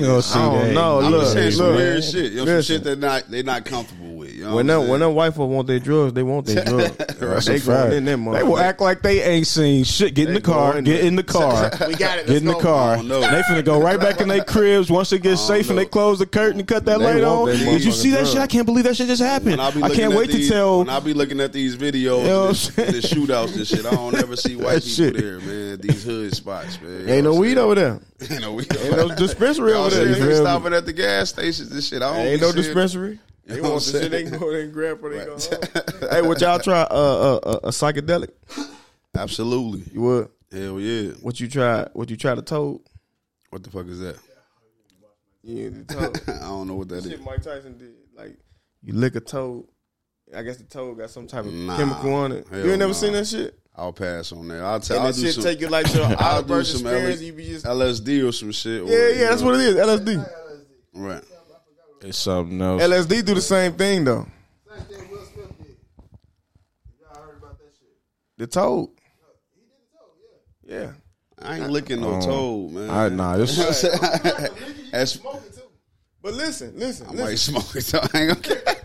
don't know. I'm just saying some weird shit. You know, some shit they're not, they not comfortable with. You know when them, when them white folk want their drugs, they want their drugs. Right. They going in that motherfucker. They will act like they ain't seen shit. Get in the car. Get in the car. We got it. Get in the car. They finna go right back in their cribs once it gets safe and they close the curtain and cut that light on. Did you see that shit? I can't believe that shit just happened. I can't wait to tell. When I be looking at these videos, the shootouts and shit, I don't ever see white people there, man. These hood spots, man. Ain't no weed over there. Ain't no weed. Ain't no dispensary over there. They stopping at the gas stations and shit. Ain't no dispensary. They you know want shit they can go and grab for they right. go. Hey, would y'all try a uh, uh, uh, psychedelic? Absolutely. You would? Hell yeah. What you try? What you try to toad? What the fuck is that? Yeah, the toad. I don't know what that, that is. Shit Mike Tyson did. Like, you lick a toad. I guess the toad got some type of nah, chemical on it. You ain't never nah. seen that shit? I'll pass on that. I'll tell. I'll do shit some, take you like your outburst experience. L S D or some shit. Yeah, yeah, that's what it is. L S D. Right. It's something else. L S D do the same thing though. Same thing Will Smith did. Y'all heard about that shit? The Toad. He did the Toad, yeah. Yeah. I ain't licking no um, Toad, man. I, nah, this is as smoking too. But listen, listen, I listen. might smoke it. So I ain't gonna care.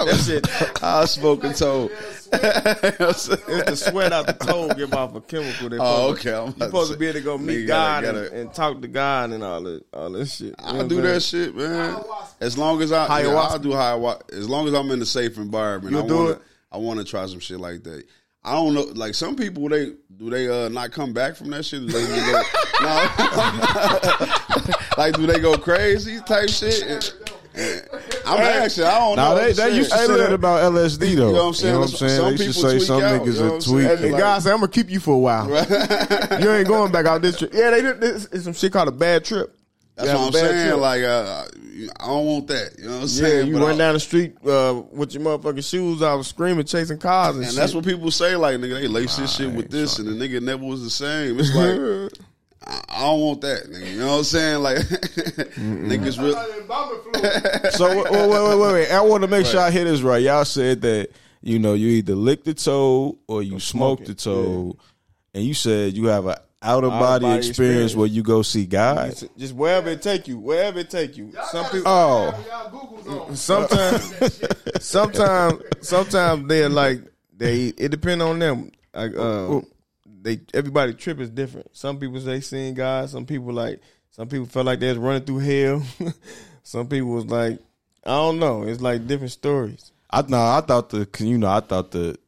That shit, I'll smoke a Toad. It's the sweat out the Toad give off a chemical. They oh, okay. I'm you supposed to be able to go meet gotta, God gotta, and, and talk to God and all that, all that shit. You I'll do that mean? shit, man. As long as I, yeah, I'll do ayahuasca. As long as I'm in a safe environment, You'll I want to. I want to try some shit like that. I don't know, like some people, they do they uh, not come back from that shit? Do they go, no, like do they go crazy type shit? And, and I'm actually, I don't nah, know. They, they used to say that hey, about L S D though. You know what I'm saying? You know what I'm saying? Some they used to say some out, niggas you know are tweaking. And, and like, God said, I'm gonna keep you for a while. You ain't going back out this trip. Yeah, they did. This is some shit called a bad trip. That's what I'm saying. Trip. Like, uh, I don't want that. You know what I'm saying? Yeah, you but run I'll, down the street uh, with your motherfucking shoes out, screaming, chasing cars and, and shit. And that's what people say. Like, nigga, they lace this shit with this, and the nigga never was the same. It's like, I don't want that, nigga. You know what I'm saying? Like, niggas really. So, wait, wait, wait, wait. I want to make right. sure I hear this right. Y'all said that, you know, you either lick the Toad or you smoke the Toad. Yeah. And you said you have a Out of body, body experience, experience where you go see God, just wherever it take you, wherever it take you. Y'all some people, oh, sometimes, sometimes, sometimes they're like they. It depends on them. Like uh, they, everybody trip is different. Some people say seeing God. Some people like. Some people felt like they was running through hell. Some people was like, I don't know. It's like different stories. I know. I thought the you know. I thought the.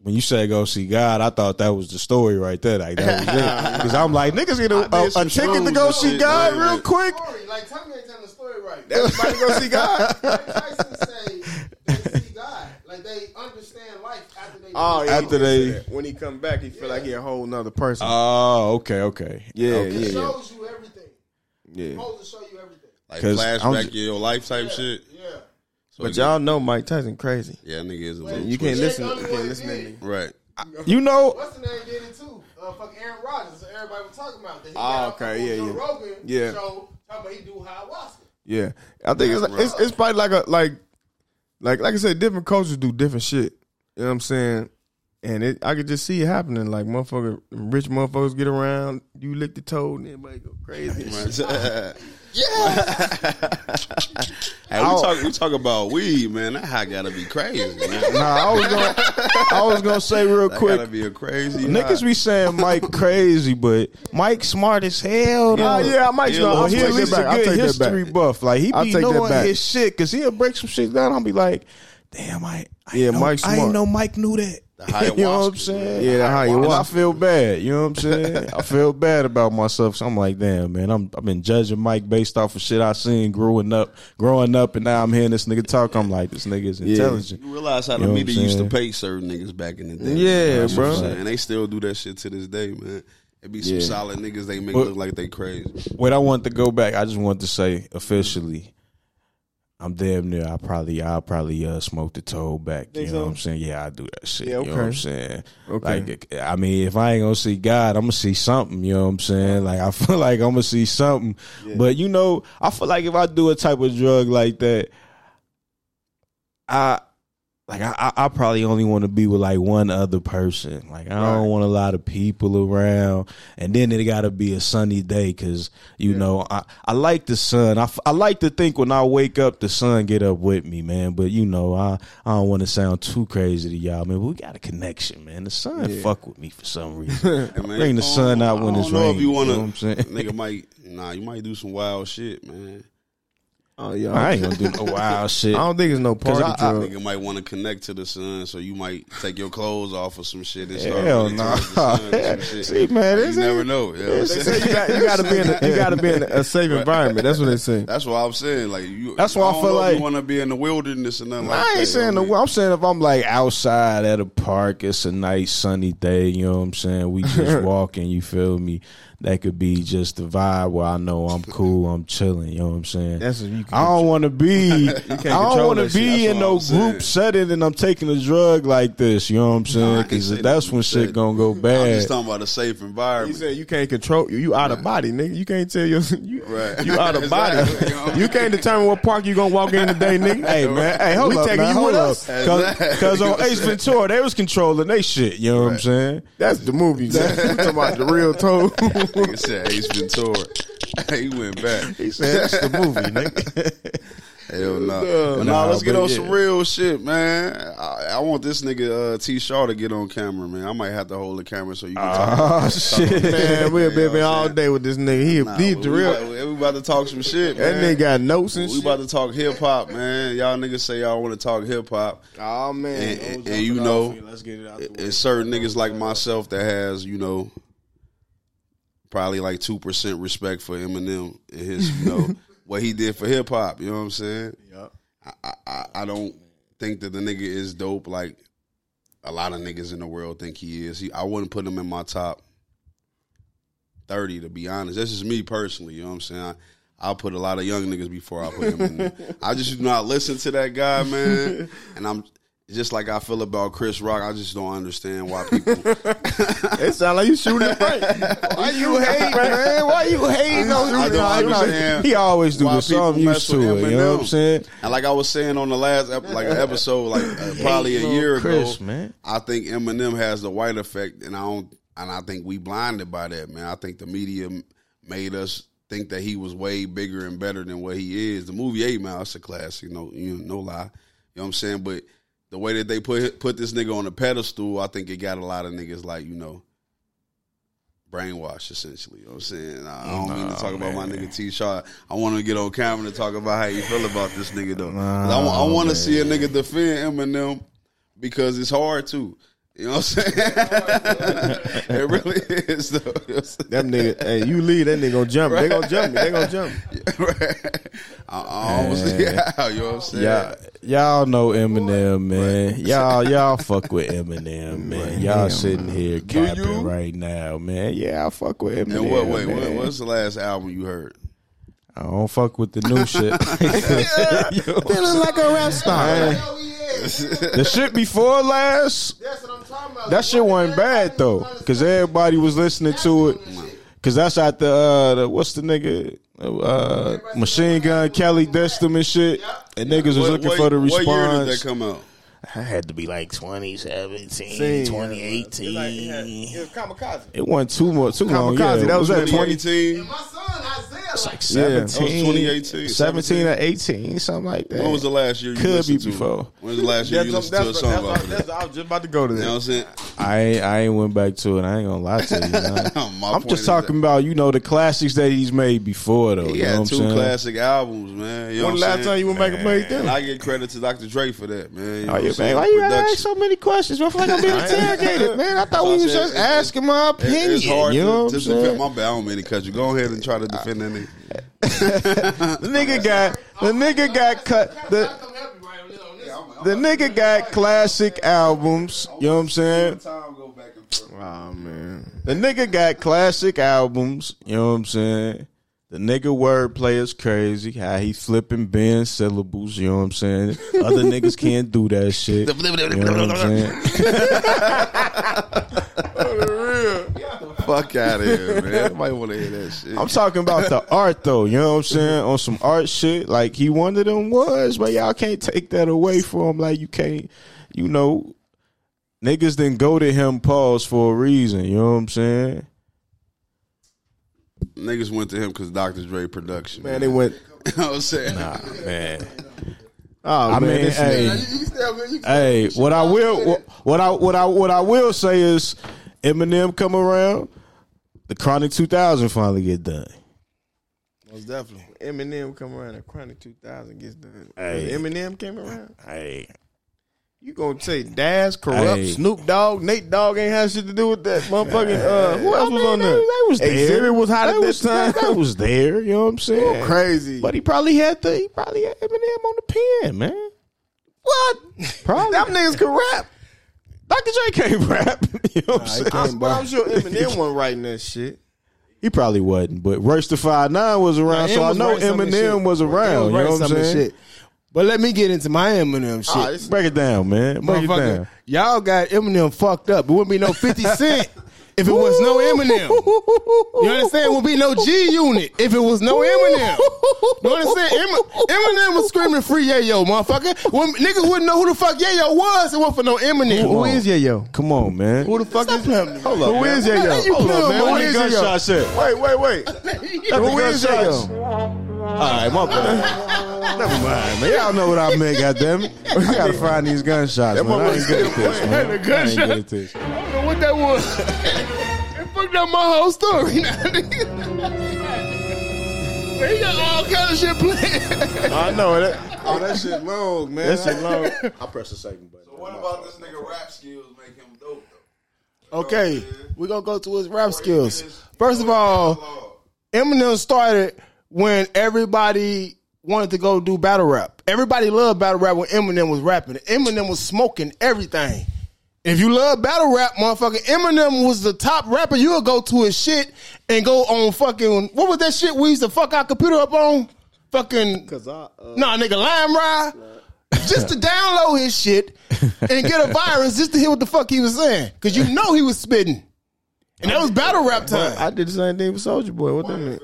When you say go see God, I thought that was the story right there. Like that was it. Because I'm like, niggas get a, a, a ticket to go see God right, real right. quick. Like Tommy ain't telling the story right. Everybody go see God. Mike Tyson say they see God. Like they understand life after they. Oh, yeah, after they, they when he come back, he yeah. feel like he a whole nother person. Oh, okay, okay, yeah, okay. yeah. It shows you everything. Yeah, supposed to show you everything. Like flashback your life type yeah, shit. Yeah. So but y'all know Mike Tyson crazy. Yeah, nigga is a little. You can't listen. You can't listen to me. Right. You know. What's the name did it too? Uh, fuck Aaron Rodgers. Everybody was talking about that. Oh, okay, yeah, yeah. Rogan yeah. show how about he do ayahuasca. Yeah, I think it's, like, it's it's probably like a like like like I said, different cultures do different shit. You know what I'm saying? And it, I could just see it happening. Like motherfucker, rich motherfuckers get around. You lick the Toad, and everybody go crazy. Yeah. Hey, we talk we talk about weed, man. That high gotta be crazy, man. Nah, I was gonna I was gonna say real that quick. Gotta be a crazy niggas high. Be saying Mike crazy, but Mike smart as hell. Nah, yeah, Mike's smart. He at least a good history buff. Like he be knowing his shit, cause he'll break some shit down. I'll be like, damn, I I yeah, know, Mike's smart. I didn't know Mike knew that. The you know what I'm saying? Yeah, the ayahuasca. I feel bad. You know what I'm saying? I feel bad about myself. So I'm like, damn, man. I'm I've been judging Mike based off of shit I seen growing up, growing up, and now I'm hearing this nigga talk. I'm like, this nigga is intelligent. Yeah. You realize how the you know media used to pay certain niggas back in the day? Yeah, bro. And they still do that shit to this day, man. It be some yeah. solid niggas they make but, look like they crazy. Wait, I want to go back. I just want to say officially. I'm damn near. I probably, I probably uh, smoke the Toad back. You know so? what I'm saying? Yeah, I do that shit. Yeah, okay. You know what I'm saying? Okay. Like, I mean, if I ain't gonna see God, I'm gonna see something. You know what I'm saying? Like, I feel like I'm gonna see something. Yeah. But you know, I feel like if I do a type of drug like that, I. Like I, I probably only want to be with like one other person. Like I don't right. want a lot of people around. And then it got to be a sunny day because you yeah. know I, I like the sun. I, I like to think when I wake up the sun get up with me, man. But you know I I don't want to sound too crazy to y'all, man. But we got a connection, man. The sun yeah. fuck with me for some reason. I man, bring the sun out when it's raining. If you want to, you know what I'm saying? Nigga might nah, you might do some wild shit, man. Oh yeah, I ain't gonna do no wild shit. I don't think it's no party I, drug. I think it might want to connect to the sun, so you might take your clothes off or some shit. And start Hell nah. Sun, shit. See, man, you never know. You, know what I'm saying? you, got, you gotta be in, the, you gotta be in a safe environment. That's what they say. That's what I'm saying. Like you, that's why I feel like you want to be in the wilderness and nothing. I like ain't that, saying you know the. I'm saying if I'm like outside at a park, it's a nice sunny day. You know what I'm saying? We just walking. You feel me? That could be just the vibe where I know I'm cool, I'm chilling. You know what I'm saying? That's what you can I don't want to be. I don't want to be in no group setting and I'm taking a drug like this. You know what I'm saying? Because no, that's when shit gonna go bad. I'm just talking about a safe environment. You said you can't control. You out of body, nigga. You can't tell your you, right. you out of body. Exactly. You can't determine what park you gonna walk in today, nigga. Hey man, hey hold we up, taking man, you hold with up. us. Because exactly. on Ace Ventura they was controlling they shit. You know right. what I'm saying? That's the movie. Exactly. We talking about the real toe. Nigga said Ace Ventura. He went back. He said that's the movie, nigga. Hell no. Nah. Nah, nah, let's get on yeah. some real shit, man. I, I want this nigga uh, T-Shaw to get on camera, man. I might have to hold the camera so you can talk. Oh, talk shit. Talk man, we'll be, be all day with this nigga. He, nah, he the real. We about, we about to talk some shit, man. That nigga got notes and we shit. We about to talk hip-hop, man. Y'all niggas say y'all want to talk hip-hop. Oh, man. And, and, and you know, let's get it out the way. It's certain niggas like myself that has, you know, probably like two percent respect for Eminem and his, you know, what he did for hip hop, you know what I'm saying? Yep. I, I I don't think that the nigga is dope like a lot of niggas in the world think he is. He, I wouldn't put him in my top thirty, to be honest. That's just me personally, you know what I'm saying? I, I'll put a lot of young niggas before I put him in there. I just do not listen to that guy, man. And I'm just like I feel about Chris Rock, I just don't understand why people. It sound like you shooting Frank. Why you hate, man? Why you hating on Frank? I don't understand. He always do this. I'm used to it. You know what I'm saying? And like I was saying on the last ep- like episode, like uh, probably a year ago, man. I think Eminem has the white effect, and I don't. And I think we blinded by that, man. I think the media made us think that he was way bigger and better than what he is. The movie Eight Mile, it's a classic. No, you know, no lie. You know what I'm saying, but. The way that they put put this nigga on a pedestal, I think it got a lot of niggas like, you know, brainwashed essentially. You know what I'm saying? I don't no, mean to talk man. about my nigga T-Shaw. I want to get on camera to talk about how you feel about this nigga though. No, I, I want to see a nigga defend Eminem because it's hard too. You know what I'm saying? It really is though. You know that nigga, hey, you leave that nigga gonna jump. Right. They gonna jump me. They gonna jump me. Yeah, right. I, I almost yeah. You know what I'm saying? Y'all, y'all know Eminem, man. Right. Y'all, y'all fuck with Eminem, man. Right. Y'all Damn, sitting man. here capping you? right now, man. Yeah, I fuck with Eminem. And what? Wait, what, what's the last album you heard? I don't fuck with the new shit. Feeling like a rap star. The shit before last, that's what I'm talking about. That shit wasn't bad though, cause everybody was listening to it. Cause that's at the, uh, the what's the nigga uh, Machine Gun Kelly Destim and shit. And niggas was looking for the response. What year did that come out? I had to be like twenty seventeen, twenty eighteen. Like, it, had, it was Kamikaze. It wasn't too much, too long. Yeah, that was at twenty eighteen. And my son Isaiah, it's like seventeen, yeah, twenty eighteen, seventeen or eighteen, something like that. When was the last year you Could listened to? Could be before. When was the last year you listened to a song about that? I was just about to go to that. You know what I'm saying? I ain't, I ain't went back to it. I ain't gonna lie to you. Man. I'm just talking about, you know, the classics that he's made before though. He had two classic albums, man. When the last time you went back and played them? I give credit to Doctor Dre for that, man. Man, why you gotta ask so many questions? I feel like I'm being interrogated, man. I thought we was just asking my opinion. It's hard you know to defend my bad. I don't mean to cut you. Go ahead and try to defend that nigga. The nigga got the nigga got cut. The, the nigga got classic albums. You know what I'm saying? Oh man, the nigga got classic albums. You know what I'm saying? The nigga wordplay is crazy. How he flipping bend syllables, you know what I'm saying? Other niggas can't do that shit. You know what I'm saying? Fuck out of here, man. Everybody want to hear that shit. I'm talking about the art, though. You know what I'm saying? On some art shit. Like, he one of them was, but y'all can't take that away from him. Like, you can't, you know, niggas didn't go to him, pause, for a reason. You know what I'm saying? Niggas went to him because Doctor Dre production. Man, man. They went. You know what I'm saying? Nah, man. Oh, I man, mean, hey, hey, what I will, what I, what I, what I will say is, Eminem come around, the Chronic two thousand finally get done. Most definitely, Eminem come around, the Chronic two thousand gets done. Hey. Eminem came around. Hey. You gonna say Daz, Corrupt, hey. Snoop Dogg, Nate Dogg ain't had shit to do with that motherfucking. Uh, who else I mean, was on there? They, they was there. Exhibit was hot at this time. That, that was there. You know what I'm saying? Yeah. Crazy. But he probably had the. He probably had Eminem on the pen, man. What? Probably. Them niggas can rap. Doctor J can't rap. You know what nah, I'm saying? I'm, I'm sure Eminem wasn't writing that shit. He probably wasn't, but Royce the five nine was around, so I know Eminem was around. You know what I'm saying? But let me get into my Eminem shit. Right, break it down, man. Break it down. Y'all got Eminem fucked up. It wouldn't be no fifty Cent if it was no Eminem. You understand? It would be no G Unit if it was no Eminem. You understand? Eminem was screaming free Yayo, motherfucker. Well, niggas wouldn't know who the fuck Yayo was. It wasn't for no Eminem. Who, who is Yayo? Come on, man. Who the fuck is Yayo? Hold up. Who man. is Yayo? Hold up, man. What is Yayo? Wait, wait, wait. Who is Yayo? All right, my bad. Never mind, man. Y'all know what I meant, goddammit. We gotta find these gunshots, man. I ain't good at this, man. I ain't good at this. I don't know what that was. It fucked up my whole story. He got all kind of shit playing. I know it. Oh, that shit long, man. That shit long. I press the second button. So what about this nigga rap skills make him dope, though? Okay, we're gonna go to his rap skills. First of all, Eminem started when everybody wanted to go do battle rap. Everybody loved battle rap when Eminem was rapping. Eminem was smoking everything. If you love battle rap, motherfucker, Eminem was the top rapper. You would go to his shit and go on fucking, what was that shit we used to fuck our computer up on? Fucking, Cause I, uh, nah, nigga, LimeWire. Just to download his shit and get a virus just to hear what the fuck he was saying. Because you know he was spitting. And that was battle rap time. I did the same thing with Soulja Boy. What that mean?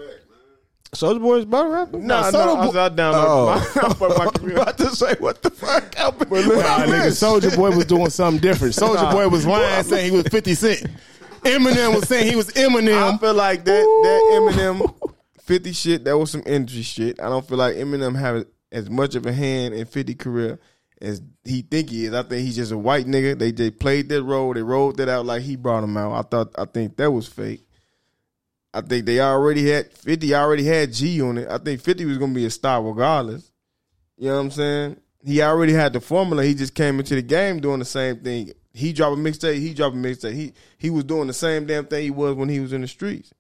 Soulja Boy's battle rapper? Nah, nah Soulja Boy. I downloaded oh. my, my computer. I'm about to say, what the fuck happened? Nah, nigga, Soulja Boy was doing something different. Soulja nah. Boy was lying, saying he was fifty Cent. Eminem was saying he was Eminem. I feel like that that Eminem fifty shit, that was some industry shit. I don't feel like Eminem have as much of a hand in fifty career as he think he is. I think he's just a white nigga. They they played that role. They rolled that out like he brought him out. I thought I think that was fake. I think they already had, fifty already had G Unit. I think fifty was going to be a star regardless. You know what I'm saying? He already had the formula. He just came into the game doing the same thing. He dropped a mixtape. He dropped a mixtape. He he was doing the same damn thing he was when he was in the streets.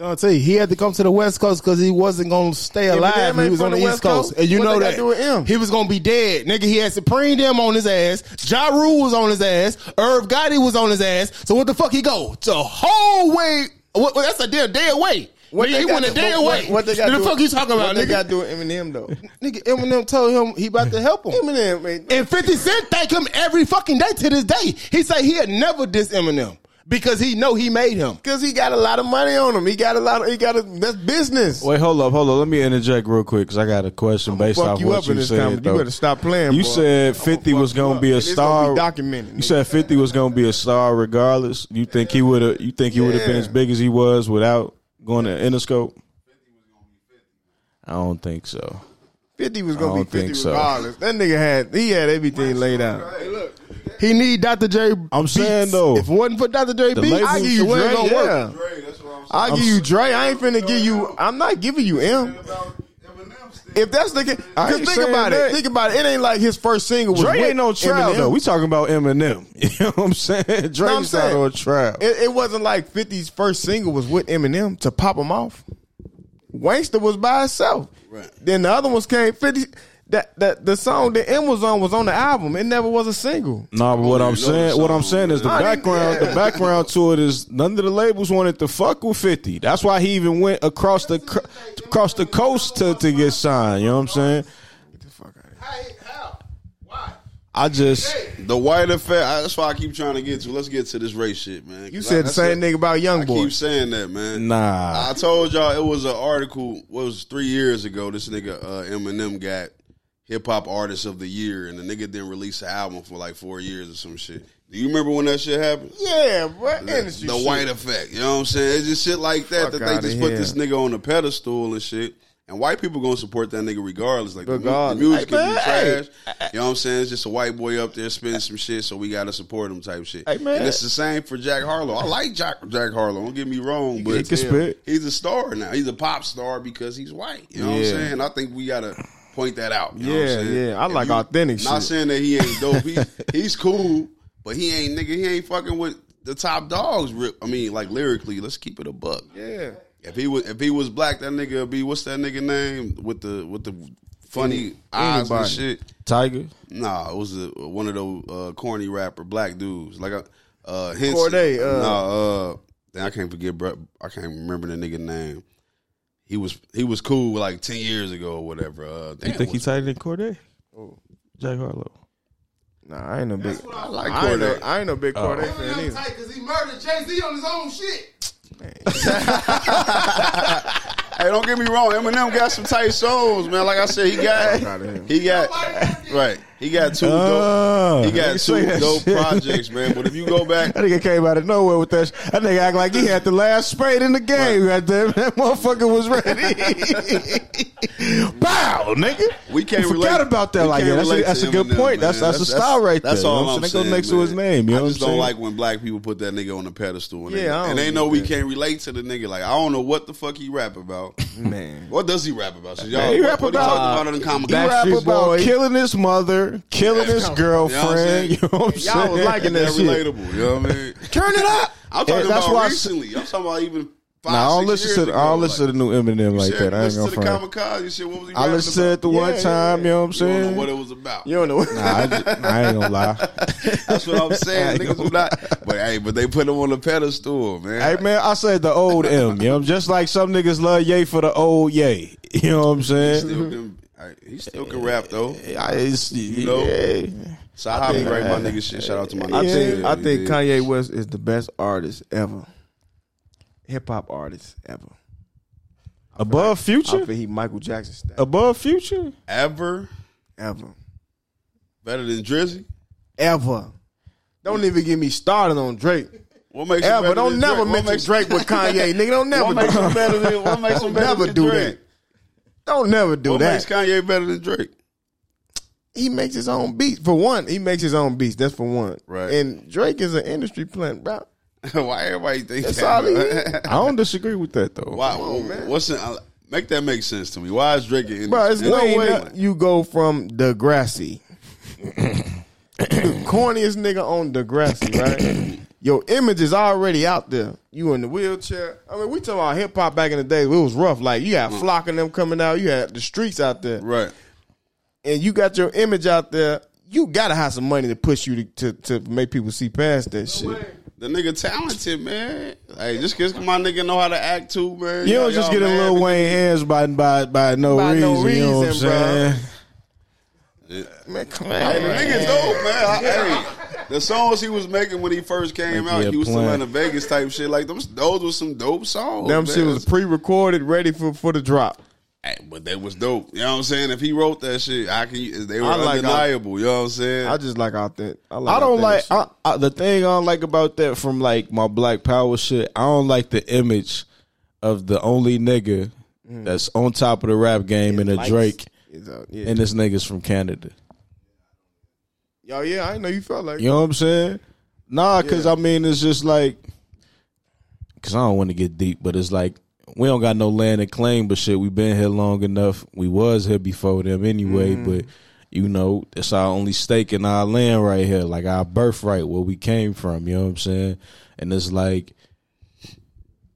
I'll tell you, he had to come to the West Coast because he wasn't going to stay alive when he was on the East Coast. And you know that. He was going to be dead. Nigga, he had Supreme them on his ass. Ja Rule was on his ass. Irv Gotti was on his ass. So what the fuck he go? The whole way... Well, that's a damn day away. What nigga, he went a day away. What, what the do, fuck you talking about, what nigga? What they got to do with Eminem, though? Nigga, Eminem told him he about to help him. Eminem, man. And fifty Cent thank him every fucking day to this day. He say he'll never diss Eminem because he know he made him. Because he got a lot of money on him. He got a lot of, he got a, that's business. Wait, hold up, hold up. Let me interject real quick because I got a question based off you what you said, comment. though. You better stop playing, You boy. said fifty was going to be a star. Documented. You said fifty was going to be a star regardless. You think he would have, you think he would have yeah. been as big as he was without going to Interscope? I don't think so. fifty was going to be fifty regardless. So. That nigga had, he had everything laid out. Hey, look. He need Doctor Dre. I'm beats. saying though, if it wasn't for Doctor Dre beats, I give you Dre. Dre gonna yeah. work. I give you Dre. I ain't finna give you. I'm not giving you M. If that's the case, think about that. it. Think about it. It ain't like his first single was Dre with ain't no trial Eminem. Though. We talking about Eminem. You know what I'm saying? Dre's no, I'm saying, not on trial. It, it wasn't like fifty's first single was with Eminem to pop him off. Wangsta was by itself. Right. Then the other ones came fifty. That that the song that M was on was on the album. It never was a single. Nah, but what I'm saying, what I'm saying is the background, yeah. the background to it is none of the labels wanted to fuck with fifty. That's why he even went across the across the coast to to get signed. You know what I'm saying? Get the fuck out of here. How? Why? I just the white effect. That's why I keep trying to get to. Let's get to this race shit, man. You said I, the same thing about Young Boy. I keep saying that, man. Nah, I told y'all it was an article. What was three years ago? This nigga uh, Eminem got Hip Hop Artist of the Year, and the nigga didn't release an album for like four years or some shit. Do you remember when that shit happened? Yeah, bro. The, the white effect. You know what I'm saying? It's just shit like that Fuck that they just here. put this nigga on a pedestal and shit. And white people gonna support that nigga regardless. Like regardless. The, the music hey, can man, be trash. Hey. You know what I'm saying? It's just a white boy up there spinning some shit, so we gotta support him type shit. Hey, man. And it's the same for Jack Harlow. I like Jack Jack Harlow. Don't get me wrong, he but him, he's a star now. He's a pop star because he's white. You know yeah. what I'm saying? I think we gotta point that out. You know yeah, what I'm saying? yeah. I like you, authentic shit. Not saying that he ain't dope. He, he's cool, but he ain't nigga. He ain't fucking with the top dogs. I mean, like lyrically, let's keep it a buck. Yeah. If he was if he was black, that nigga would be what's that nigga name with the with the funny Anybody. eyes and shit. Tiger. Nah, it was a, one of those uh, corny rapper black dudes like a uh, Henson. Cordae. Uh, nah, uh, Then I can't forget, bro, I can't remember the nigga name. He was he was cool like ten years ago or whatever. Uh, damn, you think he tighter than Cordae? Oh, Jack Harlow. Nah, I ain't no big. That's what I like. I ain't no, I ain't no big oh. Cordae fan either. Tight because he murdered Jay Z on his own shit. Hey, don't get me wrong. Eminem got some tight songs, man. Like I said, he got he got right. He got two uh, dope. He got two dope shit. projects, man. But if you go back, that nigga came out of nowhere with that. Sh- that nigga act like he had the last spray in the game. Right, right there, that motherfucker was ready. Bow, nigga. We can't we forgot relate. about that. We like yeah, that's, a, that's a good Eminem, point. That's, that's that's a style right that's, there. That's all I'm saying. Go next man. to his name. You I know just what don't saying? like when black people put that nigga on the pedestal. And yeah, they, and they know we can't relate to the nigga. Like I don't know what the fuck he rap about. Man, what does he rap about? So y'all, man, he rap what, about what he, uh, he rap about killing his mother. Killing his girlfriend, you know what I'm saying? Y'all was liking that shit. Relatable, you know what I mean? Turn it up. I'm talking that's about recently. I'm talking about even five, nah, I don't six listen years to the, ago. I don't listen like, to the new Eminem like that. I ain't gonna front. Listen to the Kamikaze shit. What was he I listened to it the yeah, one time. Yeah. You know what I'm saying? You don't know what it was about. You don't know. What nah, I, just, I ain't gonna lie. That's what I'm saying. Niggas are not. But hey, but they put him on the pedestal, man. Hey man, I said the old M. You know, just like some niggas love Ye for the old Ye. You know what I'm saying? He still can rap though. I, it's, you know, yeah. So I think right, my nigga shit. Shout out to my nigga. I think, yeah, I think Kanye West is the best artist ever, hip hop artist ever. I Above like, Future, I feel he Michael Jackson style. Above Future, ever, ever. Better than Drizzy, ever. Don't even get me started on Drake. What makes ever? Him don't than never Drake? mention Drake with Kanye, nigga. Don't never. What makes him better than? What makes him better than do Drake? That. Don't never do what that. Makes Kanye better than Drake? He makes his own beats. For one, he makes his own beats. That's for one. Right. And Drake is an industry plant, bro. Why everybody think that's that? All he is. I don't disagree with that though. Why? On, man. What's in, make that make sense to me? Why is Drake an industry? Bro, it's no way you go from Degrassi, the corniest nigga on Degrassi, right? Your image is already out there. You in the wheelchair. I mean, we talking about hip hop back in the day. It was rough. Like, you had mm. Flock and them coming out. You had the streets out there. Right. And you got your image out there. You got to have some money to push you to, to, to make people see past that no shit. Way. The nigga talented, man. Hey, just because my nigga know how to act too, man. You don't just get a Lil Wayne hands by, by, by no by reason. No reason, you know what I'm saying? Bro. Yeah. Man, come on. Hey, the nigga's dope, man. I, yeah. Hey, the songs he was making when he first came like out, he, he was still in the Vegas type shit. Like them, those were some dope songs. Them man. shit was pre-recorded, ready for, for the drop. Hey, but that was dope. You know what I'm saying? If he wrote that shit, I can. They were I like undeniable. That. You know what I'm saying? I just like out that. I, like I don't like I, I, the thing I don't like about that from like my Black Power shit. I don't like the image of the only nigga mm. that's on top of the rap game it in a likes- Drake. Yeah. And this nigga's from Canada. Yo, yeah, I didn't know you felt like you that. know what I'm saying? Nah, because yeah. I mean, it's just like, because I don't want to get deep, but it's like, we don't got no land to claim, but shit, we been here long enough. We was here before them anyway, mm. but you know, it's our only stake in our land right here, like our birthright, where we came from, you know what I'm saying? And it's like,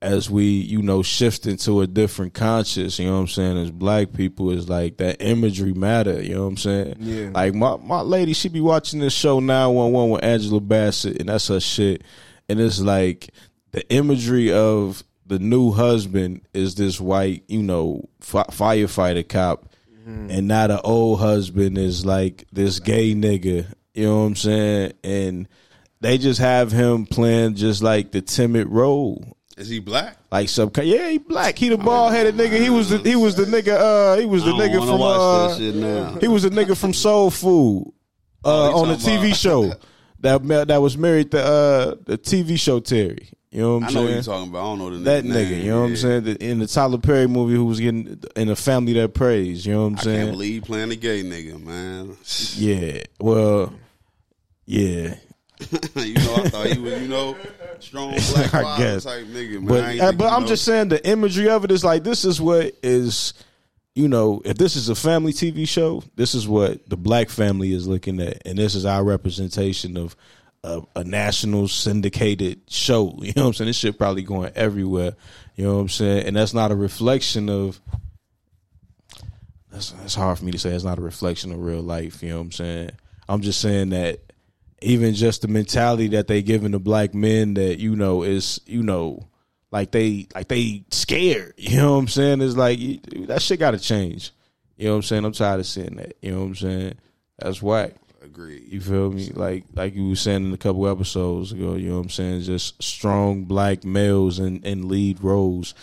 as we, you know, shift into a different conscious, you know what I'm saying, as black people, is like that imagery matter, you know what I'm saying? Yeah. Like my, my lady, she be watching this show nine one one with Angela Bassett, and that's her shit. And it's like the imagery of the new husband is this white, you know, fi- firefighter cop, mm-hmm. and now the old husband is like this gay nigga, you know what I'm saying? And they just have him playing just like the timid role. Is he black? Like some, yeah, he black. He the bald headed nigga. He was the he was the nigga. Uh, he was the nigga from. Watch uh, that shit now. He was the nigga from Soul Food uh, oh, on a T V about. show that that was married to uh, the T V show Terry. You know what I'm I saying? I know what you're talking about. I don't know the nigga. That nigga. Name. You know yeah. what I'm saying? The, in the Tyler Perry movie, who was getting in a family that prays. You know what I'm I saying? I can't believe he playing a gay nigga, man. Yeah. Well. Yeah. You know, I thought he was, you know, strong black guy type nigga, man. But, uh, but I'm know. just saying the imagery of it is like, this is what is, you know, if this is a family T V show, this is what the black family is looking at. And this is our representation of a, a national syndicated show. You know what I'm saying? This shit probably going everywhere. You know what I'm saying? And that's not a reflection of, that's, that's hard for me to say. It's not a reflection of real life. You know what I'm saying? I'm just saying that even just the mentality that they giving to black men that, you know, is, you know, like they like they scared. You know what I'm saying? It's like that shit got to change. You know what I'm saying? I'm tired of seeing that. You know what I'm saying? That's whack. Agreed. You feel me? Like like you were saying in a couple episodes ago, you know what I'm saying? Just strong black males in, in lead roles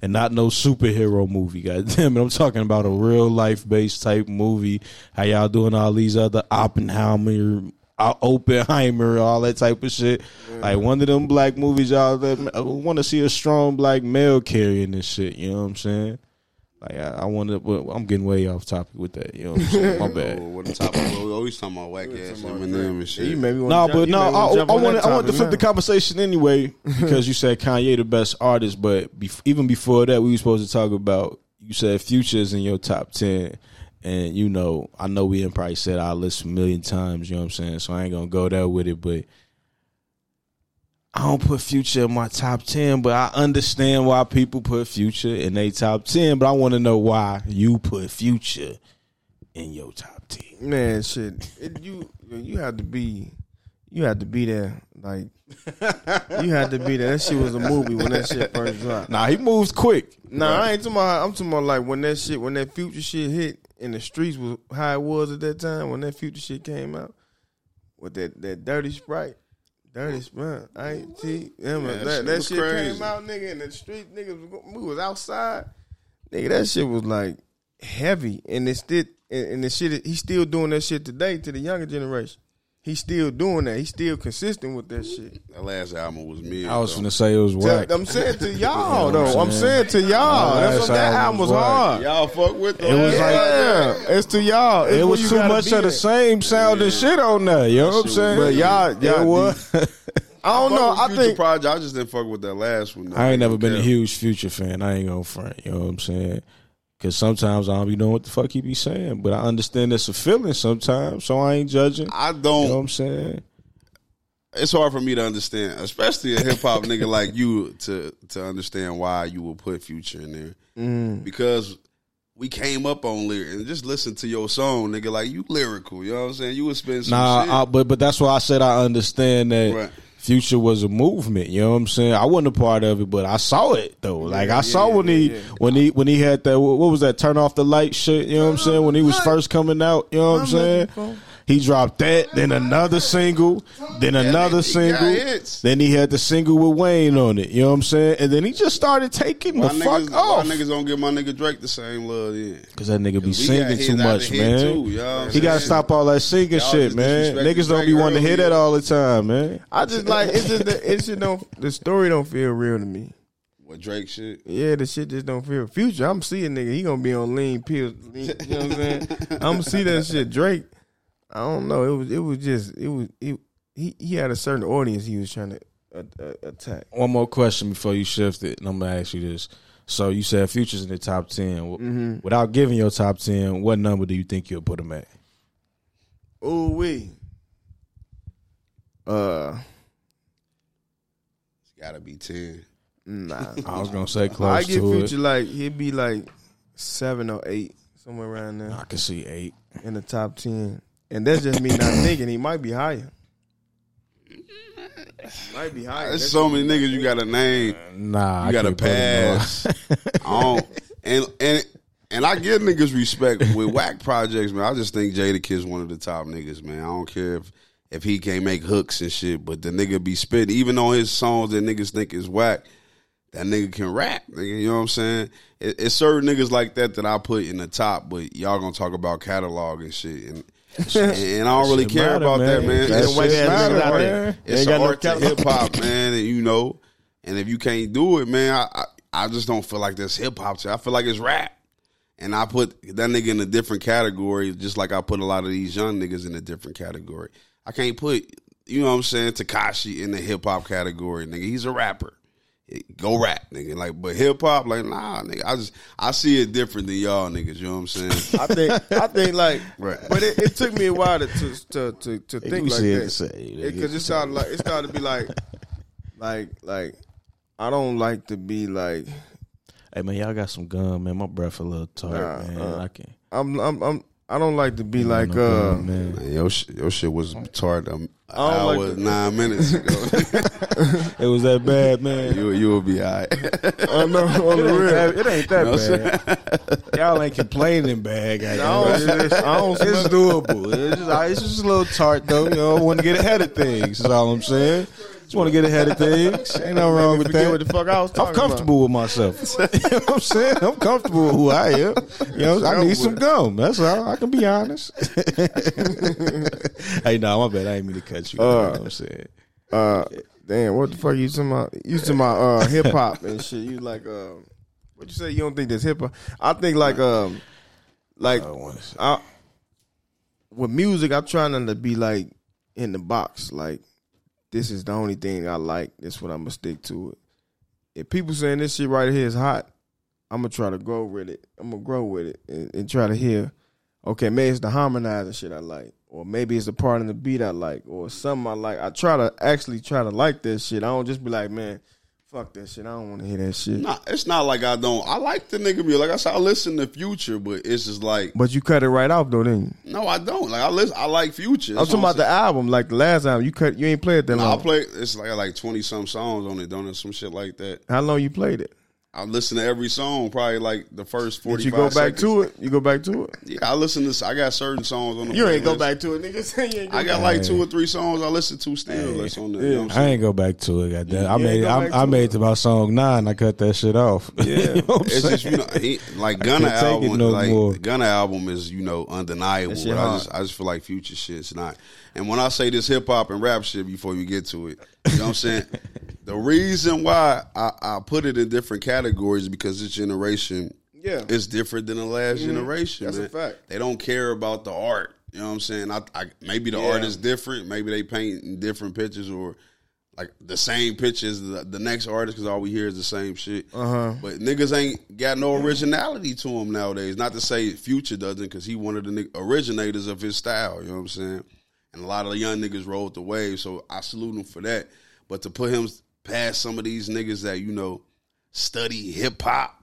and not no superhero movie. Goddamn it. I'm talking about a real life based type movie. How y'all doing all these other Oppenheimer, Oppenheimer, all that type of shit. Mm. Like one of them black movies, y'all that I want to see a strong black male carrying this shit. You know what I'm saying? Like I, I want to. Well, I'm getting way off topic with that. You know what I'm saying? My bad. Oh, what topic? We always talking about whack ass Eminem and shit. Yeah, you made me nah, jump, but no, I, I, I want. I want to flip now. the conversation anyway because you said Kanye the best artist, but bef- even before that, we were supposed to talk about. You said Future's in your top ten, and you know I know we didn't probably said our list a million times. You know what I'm saying? So I ain't gonna go there with it, but. I don't put Future in my top ten, but I understand why people put Future in their top ten, but I want to know why you put Future in your top ten. Man, shit. It, you you had to be you had to be there. Like you had to be there. That shit was a movie when that shit first dropped. Nah, he moves quick. Nah, right. I ain't talking about I'm talking about like when that shit when that Future shit hit and the streets was how it was at that time, when that Future shit came out with that, that dirty Sprite. Dirty Sprite. I ain't see yeah, that, that, that shit crazy. Came out, nigga, in the street, niggas we was outside. Nigga, that shit was like heavy. And it's still and the shit he's still doing that shit today to the younger generation. He's still doing that. He's still consistent with that shit. That last album was me. I was gonna say it was whack. I'm saying to y'all though. I'm saying to y'all. That's what that album was hard. Y'all fuck with them. It was like yeah. It's to y'all. It was too much of the same sound and shit on there. You know what I'm saying? But y'all, y'all what? I don't know. I think project. I just didn't fuck with that last one. I ain't never been a huge Future fan. I ain't gonna front. You know what I'm saying? Because sometimes I don't be knowing what the fuck he be saying. But I understand it's a feeling sometimes, so I ain't judging. I don't. You know what I'm saying? It's hard for me to understand, especially a hip-hop nigga like you, to to understand why you would put Future in there. Mm. Because we came up on lyrics. And just listen to your song, nigga, like you lyrical. You know what I'm saying? You would spend some nah, shit. Nah, but, but that's why I said I understand that. Right. Future was a movement, you know what I'm saying? I wasn't a part of it, but I saw it though. Like I yeah, saw yeah, when yeah, he yeah. when he when he had that what was that turn off the light shit, you know what I'm saying? When he was first coming out, you know what I'm saying? He dropped that, then another single, then another single. Then he had the single with Wayne on it, you know what I'm saying? And then he just started taking the fuck off. My niggas don't give my nigga Drake the same love then. Cause that nigga be singing too much, man. He gotta stop all that singing shit, man. Niggas don't be wanting to hear that all the time, man. I just like it's just the, it just don't the story don't feel real to me. What Drake shit? Yeah, the shit just don't feel Future. I'm seeing nigga, he gonna be on lean pills. You know what I'm saying? I'm gonna see that shit. Drake, I don't know. It was it was just it was it, he he had a certain audience he was trying to uh, uh, attack. One more question before you shift it, and I'm gonna ask you this. So you said Future's in the top ten. Mm-hmm. Without giving your top ten, what number do you think you'll put him at? Ooh wee. Uh. Gotta be ten. Nah, I was gonna say close. I get to Future it. Like he'd be like seven or eight, somewhere around there. I can see eight in the top ten, and that's just me not thinking. He might be higher. Might be higher. There's that's so many niggas you got to name. Nah, you got to pass. I don't, and and and I give niggas respect with whack projects, man. I just think Jadakiss one of the top niggas, man. I don't care if. If he can't make hooks and shit, but the nigga be spitting. Even on his songs that niggas think is whack, that nigga can rap, nigga. You know what I'm saying? It, it's certain niggas like that that I put in the top, but y'all gonna talk about catalog and shit. And, and, and I don't really care matter, about man. that, man. That it's matter, it's an art no to hip-hop, man, and you know. And if you can't do it, man, I, I, I just don't feel like that's hip-hop. I feel like it's rap. And I put that nigga in a different category, just like I put a lot of these young niggas in a different category. I can't put, you know what I'm saying, Tekashi in the hip-hop category, nigga. He's a rapper. Go rap, nigga. Like, but hip-hop, like, nah, nigga. I just, I see it different than y'all niggas, you know what I'm saying? I think, I think like, right. But it, it took me a while to to, to, to think you like that. Because it, it started like, it started to be like, like, like, I don't like to be like. Hey, man, y'all got some gum, man. My breath a little tight, nah, man. Uh, I can't. I'm, I'm, I'm. I don't like to be like, uh, man. Your, sh- your shit was retarded um, an hour, like to- nine minutes ago. It was that bad, man. You you will be all right. I know. On the real. That, it ain't that you know bad. Y'all ain't complaining bad. I don't, it's, I don't, it's doable. It's just, it's just a little tart, though. You know, I want to get ahead of things. That's all I'm saying. Just want to get ahead of things. Ain't nothing wrong with that. What the fuck I was talking I'm comfortable about. With myself. You know what I'm saying? I'm comfortable with who I am. You know, I need some gum. That's all. I can be honest. Hey, no, nah, my bad. I ain't mean to cut you. Uh, you know what I'm saying? Uh, damn, what the fuck you to my you to my uh, hip hop and shit? You like uh, what you say? You don't think that's hip hop? I think like um, like I I, with music, I'm trying to be like in the box, like. This is the only thing I like. That's what I'm going to stick to it. If people saying this shit right here is hot, I'm going to try to grow with it. I'm going to grow with it and, and try to hear, okay, maybe it's the harmonizing shit I like, or maybe it's the part in the beat I like, or something I like. I try to actually try to like that shit. I don't just be like, man, fuck that shit. I don't want to hear that shit. Nah, it's not like I don't. I like the nigga music. Like I said, I listen to Future, but it's just like. But you cut it right off though, didn't you? No, I don't. Like I listen, I like Future. That's I'm talking about the album, like the last album. You cut, you ain't played that nah, long. I play. It's like like twenty some songs on it, don't it? Some shit like that. How long you played it? I listen to every song, probably like the first forty-five. Did you go seconds. Back to it? You go back to it? Yeah, I listen to. I got certain songs on the. You ain't playlist. Go back to it, nigga. You ain't go I got back. Like two or three songs I listen to still. Hey. That's on the, yeah. You know what I'm I ain't go back to it. Goddamn, I made. I, I, I made it to my song nine. I cut that shit off. Yeah, you know it's saying? Just you know, he, like Gunna album. No like more. Gunna album is you know undeniable. But I just, I just feel like Future shit's not. And when I say this hip hop and rap shit, before you get to it, you know what I'm saying. The reason why I, I put it in different categories is because this generation yeah. is different than the last mm-hmm. generation. That's man. A fact. They don't care about the art. You know what I'm saying? I, I, maybe the yeah. art is different. Maybe they paint different pictures or like the same pictures the, the next artist because all we hear is the same shit. Uh-huh. But niggas ain't got no originality to them nowadays. Not to say Future doesn't because he one of the ni- originators of his style. You know what I'm saying? And a lot of the young niggas rolled the wave, so I salute him for that. But to put him... past some of these niggas that, you know, study hip-hop,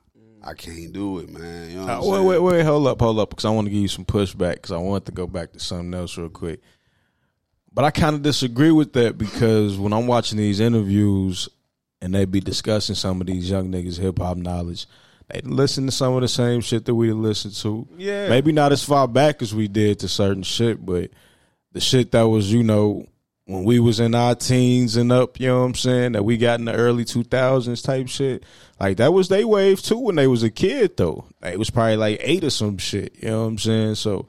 I can't do it, man. You know what I'm saying? Wait, wait, wait, hold up, hold up, because I want to give you some pushback because I want to go back to something else real quick. But I kind of disagree with that because when I'm watching these interviews and they be discussing some of these young niggas' hip-hop knowledge, they listen to some of the same shit that we listen to. Yeah. Maybe not as far back as we did to certain shit, but the shit that was, you know, when we was in our teens and up, you know what I'm saying, that we got in the early two thousands type shit. Like, that was they wave, too, when they was a kid, though. Like, it was probably like eight or some shit, you know what I'm saying? So,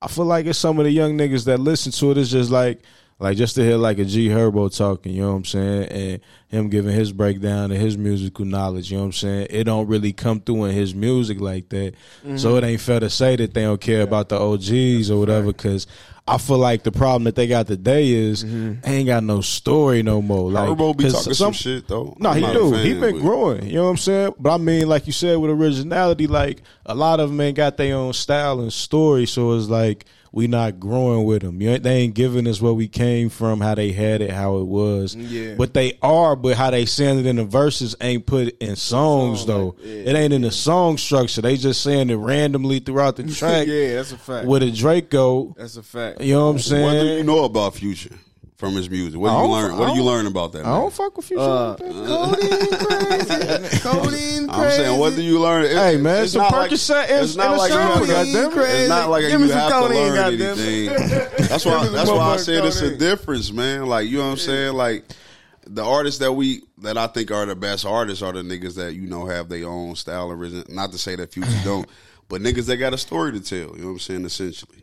I feel like it's some of the young niggas that listen to it is just like, like just to hear, like, a G Herbo talking, you know what I'm saying, and him giving his breakdown and his musical knowledge, you know what I'm saying? It don't really come through in his music like that. Mm-hmm. So, it ain't fair to say that they don't care yeah. about the O Gs That's or whatever, because... I feel like the problem that they got today is mm-hmm. ain't got no story no more. Like, Herbo be talking some, some shit, though. No, nah, he do. He been but... growing. You know what I'm saying? But I mean, like you said, with originality, like, a lot of them ain't got their own style and story, so it's like we not growing with them. You ain't, they ain't giving us where we came from, how they had it, how it was. Yeah. But they are, but how they saying it in the verses ain't put in songs, song, though. Like, yeah, it ain't yeah. in the song structure. They just saying it randomly throughout the track. Yeah, that's a fact. With a Drake go. That's a fact. You know what I'm saying? What do you know about Future from his music? What do you learn? What do you learn about that? Man? I don't fuck with Future. Uh, Codeine crazy. Codeine crazy. I'm saying, what do you learn? It's, hey man, it's, it's not like it's, it's not like it's not like you have to learn anything. That's why. That's why I said it's a difference, man. Like you know what I'm saying? Like the artists that we that I think are the best artists are the niggas that you know have their own style origin. Not to say that Future don't, but niggas that got a story to tell. You know what I'm saying? Essentially.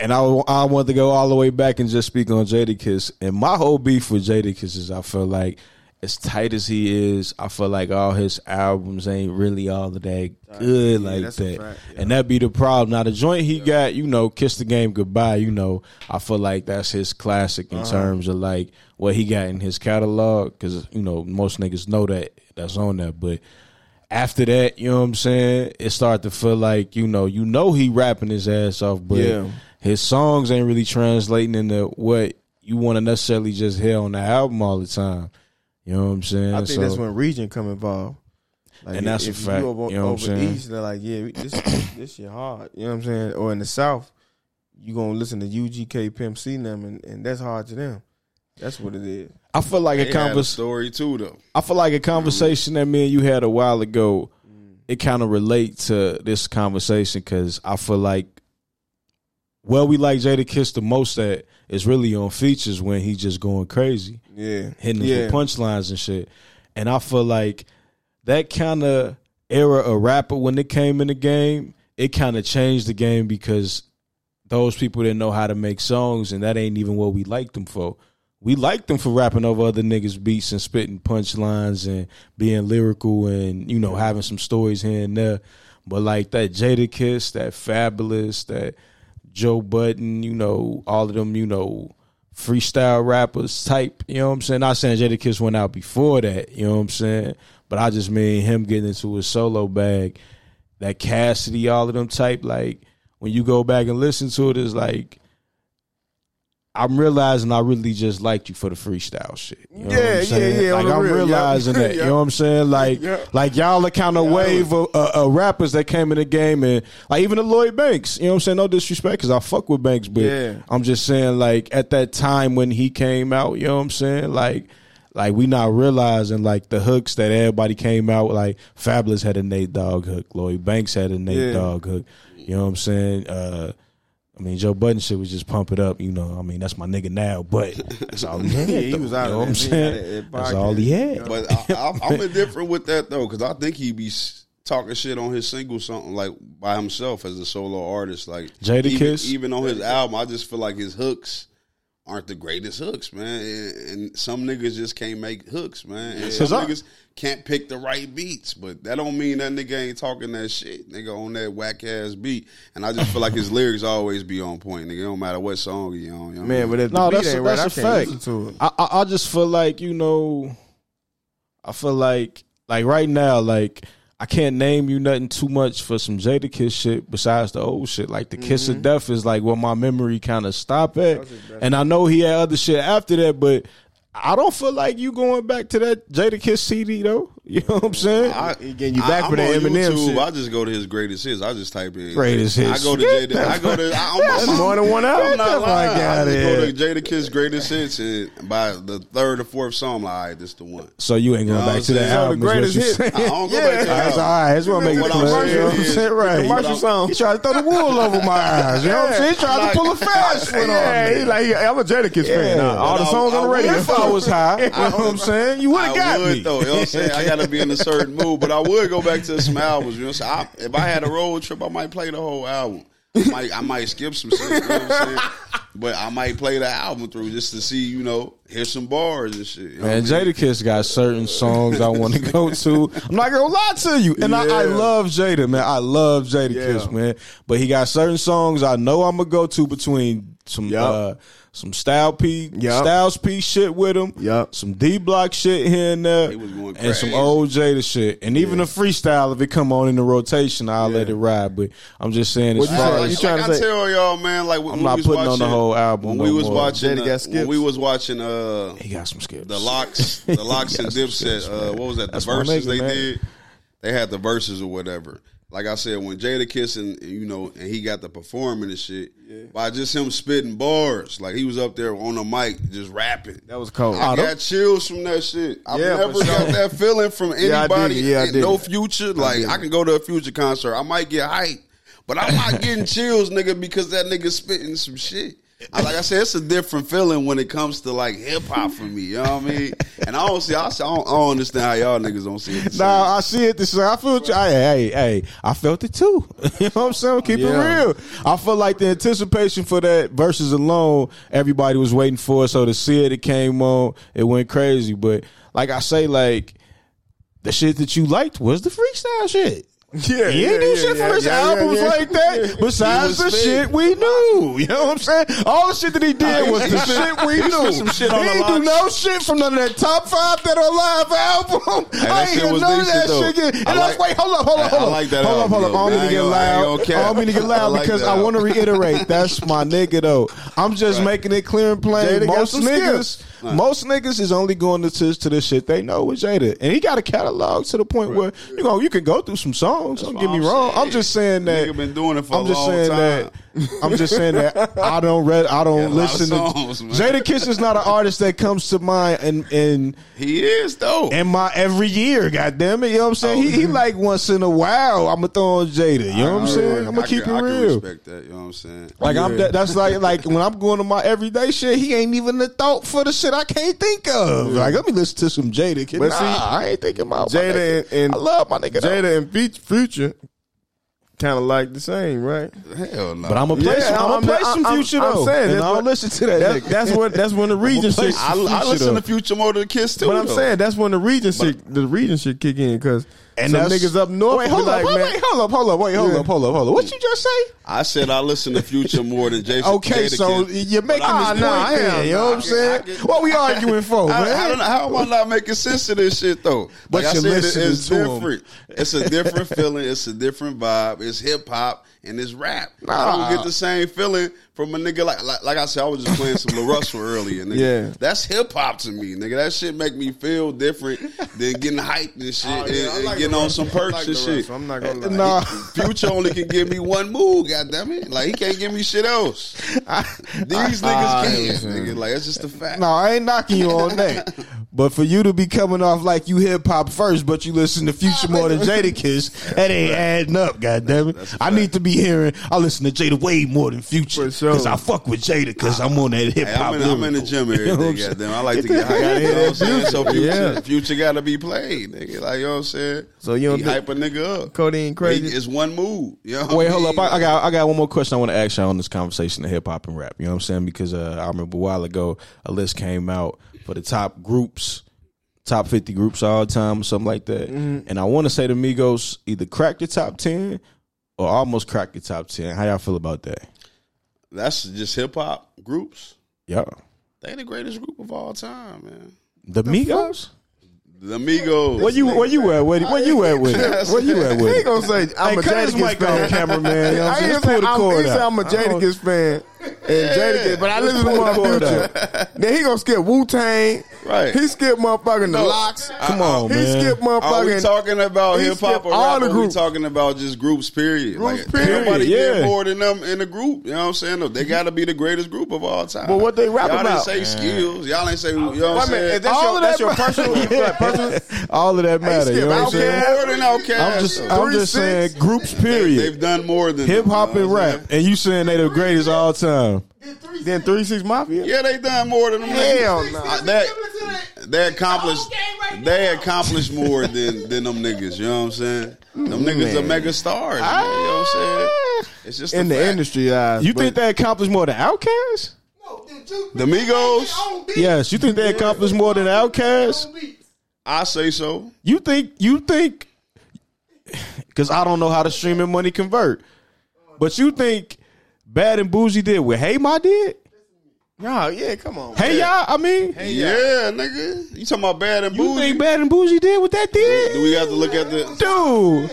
And I, I want to go all the way back and just speak on Jadakiss. And my whole beef with Jadakiss is I feel like as tight as he is, I feel like all his albums ain't really all of that good yeah, like that. Fact, yeah. And that be the problem. Now, the joint he yeah. got, you know, Kiss the Game Goodbye, you know, I feel like that's his classic in uh-huh. terms of, like, what he got in his catalog. Because, you know, most niggas know that that's on that. But after that, you know what I'm saying, it started to feel like, you know, you know he rapping his ass off, but... Yeah. His songs ain't really translating into what you want to necessarily just hear on the album all the time. You know what I'm saying? I think so, that's when region come involved. Like and if, that's a fact. You, over, you know what I'm saying? Over east, they're like, yeah, this, this shit hard. You know what I'm saying? Or in the south, you gonna listen to U G K, Pimp C, and them, and, and that's hard to them. That's what it is. I feel like they a conversation story too, though. I feel like a conversation that me and you had a while ago. Mm. It kind of relates to this conversation because I feel like where we like Jadakiss the most at is really on features when he just going crazy, yeah, hitting us yeah. with punchlines and shit. And I feel like that kind of era of rapper when it came in the game, it kind of changed the game because those people didn't know how to make songs, and that ain't even what we liked them for. We liked them for rapping over other niggas' beats and spitting punchlines and being lyrical and, you know, having some stories here and there. But like that Jadakiss, that Fabulous, that Joe Budden, you know, all of them, you know, freestyle rappers type, you know what I'm saying? Not saying Jadakiss went out before that, you know what I'm saying? But I just mean him getting into his solo bag, that Cassidy, all of them type, like, when you go back and listen to it, it's like, I'm realizing I really just liked you for the freestyle shit. You know yeah, what I'm yeah, yeah. Like, I'm real. realizing yeah. that. You know what I'm saying? Like, yeah. like y'all are kind of yeah. wave of uh, uh, rappers that came in the game. And, like, even the Lloyd Banks. You know what I'm saying? No disrespect, because I fuck with Banks. But yeah. I'm just saying, like, at that time when he came out, you know what I'm saying? Like, like we not realizing, like, the hooks that everybody came out with. Like, Fabulous had a Nate Dogg hook. Lloyd Banks had a Nate yeah. Dogg hook. You know what I'm saying? Uh... I mean, Joe Budden shit was just pump it up, you know. I mean, that's my nigga now, but that's all he had. Yeah, he was out, you know what I'm saying? That's all he had. But I, I, I'm indifferent with that, though, because I think he be talking shit on his single something, like, by himself as a solo artist. Like, Jadakiss. Even, even on his album, I just feel like his hooks aren't the greatest hooks, man. And, and some niggas just can't make hooks, man. And some I, niggas can't pick the right beats, but that don't mean that nigga ain't talking that shit, nigga, on that whack-ass beat. And I just feel like his lyrics always be on point, nigga. It don't matter what song you on. You know man, I mean? But if no, the beat that's, ain't a, that's right, I can't listen to it. I, I, I just feel like, you know, I feel like, like right now, like, I can't name you nothing too much for some Jadakiss shit besides the old shit. Like the mm-hmm. Kiss of Death is like where my memory kind of stop at. And I know he had other shit after that, but I don't feel like you going back to that Jadakiss C D though. You know what I'm saying? I, Again, you back I, with that Eminem YouTube, shit. I just go to his greatest hits. I just type in greatest hits. I go to Jada. I go to. I almost, that's more than one album. I'm not lying. I, I just it. go to Jadakiss greatest hits, and by the third or fourth song, I'm like, all right, this the one. So you ain't going you know back to that album. The greatest hits. I don't go yeah. back to that. That's all right. That's what makes it clear. You know what I'm saying? Right. Commercial song. He tried to throw the wool over my eyes. You know what I'm saying? He tried to pull a fast one on me. Yeah, he like, I'm a Jadakiss fan. All the songs on the radio. If I was high, you know what I'm saying? You would have got me. You know what I'm saying? I gotta be in a certain mood, but I would go back to some albums. You know, so I, if I had a road trip, I might play the whole album. I might, I might skip some shit, you know what I'm saying? But I might play the album through just to see, you know, hear some bars and shit. You know Man, Jadakiss got certain songs I want to go to. I'm not gonna lie to you, and yeah. I, I love Jada, man. I love Jadakiss, yeah. man. But he got certain songs I know I'm gonna go to between some. Yep. uh Some style P, yep. Styles P shit with him. Yep. Some D Block shit here and there. He was going crazy. And some old Jada shit. And even yeah. the freestyle, if it come on in the rotation, I'll yeah. let it ride. But I'm just saying, as far as like, like I say, tell y'all, man, like when I'm not putting watching, on the whole album. When no we was more. watching, uh, got when we was watching, uh, he got some skips. The locks, the locks and Dipset. Uh, what was that? That's the verses nigga, they man. did. They had the verses or whatever. Like I said, when Jadakiss and, you know, and he got the performing and shit, yeah. by just him spitting bars. Like, he was up there on the mic just rapping. That was cold. I, I got chills from that shit. I've yeah, never sure. got that feeling from anybody. Yeah, yeah, no Future. Like, I, I can go to a Future concert. I might get hyped, but I'm not getting chills, nigga, because that nigga spitting some shit. I, like I said, it's a different feeling when it comes to like hip hop for me. You know what I mean? And I don't see, I, I, don't, I don't understand how y'all niggas don't see it. The nah, same. I see it the same. I feel, I, hey, hey, I felt it too. You know what I'm saying? Keep yeah. it real. I feel like the anticipation for that versus alone, everybody was waiting for it. So to see it, it came on, it went crazy. But like I say, like the shit that you liked was the freestyle shit. Yeah, he didn't yeah, do shit yeah, for his yeah, albums yeah, yeah. like that. Besides the spit. shit we knew, you know what I'm saying? All the shit that he did was the shit we knew. Some shit on he didn't do no shit from none of that top five that are live album. Hey, I ain't hear none of that though. shit. Again. And I like, I was, wait, hold up, hold up, hold up, I like that hold up, hold up. Yo, I don't mean to get loud. I don't mean to get loud because I want to reiterate. That's my nigga though. I'm just right. making it clear and plain. Most niggas, right. most niggas is only going to to the shit they know with Jada, and he got a catalog to the point right. where you know you can go through some songs. That's Don't get me wrong. Saying. I'm just saying that. Nigga been doing it for I'm a long just saying time. that I'm just saying that I don't read, I don't listen songs, to Jadakiss is not an artist that comes to mind, and and he is though. In my every year, goddamn it, you know what I'm saying? Oh, he, he like once in a while, I'm gonna throw on Jada. You know what I'm saying? I'm gonna keep can, it real. I can respect that. You know what I'm saying? Like yeah. I'm that, that's like like when I'm going to my everyday shit, he ain't even a thought for the shit I can't think of. Yeah. Like let me listen to some Jada. But nah, see, I ain't thinking about Jada. My and I love my nigga. Jada though. And Future. Kind of like the same, right? Hell no. But I'm gonna play yeah, some, I'm I'm play some I'm, Future I'm, though. I'm saying and I don't listen to that. That's, that's what. That's when the region shit. I, I listen though. to Future more than Kiss too. But I'm though. saying that's when the region shit. The region shit kick in because some niggas up north. Wait, hold up, like, wait, hold up, hold up, wait, hold yeah. up, hold up, hold up. What you just say? I said I listen to Future more than Jason. Okay, Jadakiss, so you're making ah nah, I am. You know what I'm saying? What we arguing for, man? How am I not making sense of this shit though? But I said it's different. It's a different feeling. It's a different vibe. It's hip hop and it's rap. Nah. I don't get the same feeling from a nigga like, like like I said. I was just playing some Lil Russell earlier. Nigga. Yeah, that's hip hop to me, nigga. That shit make me feel different than getting hyped and shit, oh, yeah, and, and like getting on some perks like and shit. I'm not gonna lie. Nah. Future only can give me one move. Goddamn it, like he can't give me shit else. I, These I, niggas I, can, I, nigga. Like that's just a fact. No, I ain't knocking you on that. But for you to be coming off like you hip hop first, but you listen to Future more than Jadakiss, that ain't adding up. Goddamn it, I need to be hearing. I listen to Jada way more than Future because I fuck with Jada because I'm on that hip hop. Hey, I'm, I'm in the gym every day. Goddamn, I like to get hyped. You know what I'm saying? So Future, yeah. Future got to be played, nigga. Like you know what I'm saying. So you don't he hype a nigga up. Cordae ain't crazy. He, it's one move. You know Wait, I mean? hold up. I, I got I got one more question I want to ask y'all on this conversation of hip hop and rap. You know what I'm saying? Because uh, I remember a while ago a list came out for the top groups. Top fifty groups all time, something like that. Mm-hmm. And I want to say the Migos either cracked the top ten or almost cracked the top ten. How y'all feel about that? That's just hip hop groups. Yeah, they the greatest group of all time, man. The, the Migos. Fuck? The Migos. Where you where you at with it? Where you at with it? Where you at with it? He gonna say I'm hey, a Jadakiss fan, cameraman. You know I ain't say I'm, I'm a Jadakiss fan. And Jadakiss, but I listen to my Future. Then he gonna skip Wu-Tang. Right. He skipped motherfucking no. the Locks. Come on, he man. He skipped motherfucking. Are we talking about hip hop or all rap? Are we talking about just groups? Period. Groups. Like, period. Nobody yeah. did more than them in the group. You know what I'm saying? They got to be the greatest group of all time. But what they rap y'all about? Y'all didn't say man. skills. Y'all ain't say. You know what I'm saying? That's all your, that's your personal. That personal. All of that matter. You know what I'm saying? More than Outkast. I'm just. I'm just saying groups. Period. They've done more than hip hop and rap. And you saying they the greatest all time? Then three six Mafia? Yeah, they done more than them. Hell niggas. Hell no. That, they accomplished right They now. accomplished more than, than them niggas. You know what I'm saying? Them mm, niggas man. are mega stars. I, man, you know what I'm saying? It's just in the fact. industry. Uh, you think they accomplished more than Outkast? No, the Migos? Yes, you think they accomplished more than Outkast? I say so. You think, you think, because I don't know how the streaming money convert, but you think Bad and Bougie did what Hey Ma did? Nah, yeah, come on. Hey y'all, I mean, hey, yeah, nigga. You talking about Bad and Bougie? You think Bad and Bougie did what that did? Do we have to look at the dude?